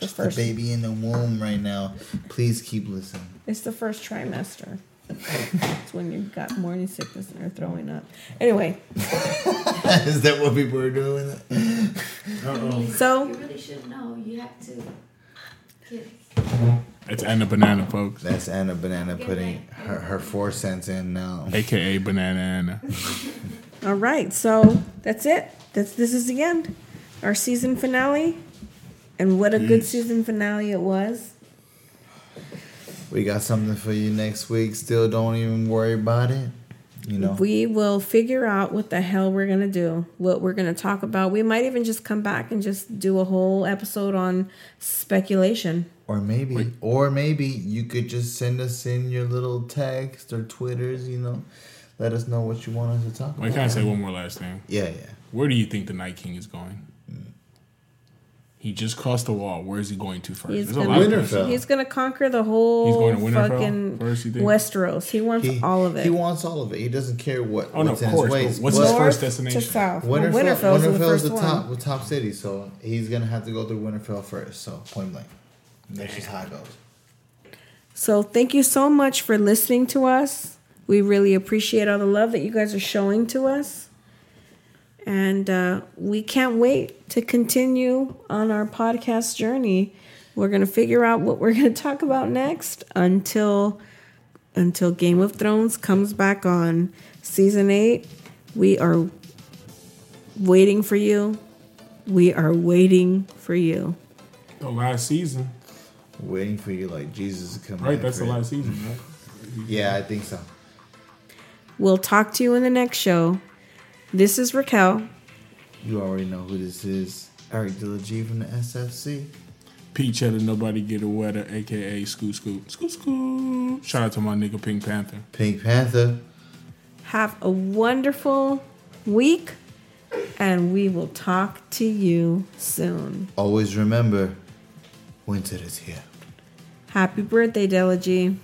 Just a baby in the womb right now. Please keep listening. It's the first trimester. It's when you've got morning sickness and are throwing up. Anyway, is that what people are doing? So you really should know. You have to. Kiss. It's Anna Banana, folks. That's Anna Banana putting her 4 cents in now. AKA Banana Anna. All right, so that's it. This is the end. Our season finale. And what a good season finale it was. We got something for you next week. Still don't even worry about it. You know. We will figure out what the hell we're going to do, what we're going to talk about. We might even just come back and just do a whole episode on speculation. Or maybe you could just send us in your little text or Twitters, you know. Let us know what you want us to talk about. Wait, can I say one more last thing? Yeah. Where do you think the Night King is going? He just crossed the wall. Where is he going to first? He's going to conquer the whole fucking Westeros. He wants all of it. He wants all of it. He doesn't care what. Oh, no, of course. What's his first destination? To south. Winterfell is the top city, so he's going to have to go through Winterfell first. So point blank. That's just how it goes. So thank you so much for listening to us. We really appreciate all the love that you guys are showing to us. And we can't wait to continue on our podcast journey. We're going to figure out what we're going to talk about next until Game of Thrones comes back on Season 8. We are waiting for you. We are waiting for you. The last season. Waiting for you like Jesus to come back. Right, that's the last season, right? Yeah, I think so. We'll talk to you in the next show. This is Raquel. You already know who this is. Eric Dillagee from the SFC. Peach had a nobody get a wetter, a.k.a. Scoot Scoot. Scoot Scoot. Shout out to my nigga Pink Panther. Pink Panther. Have a wonderful week, and we will talk to you soon. Always remember, winter is here. Happy birthday, Della G.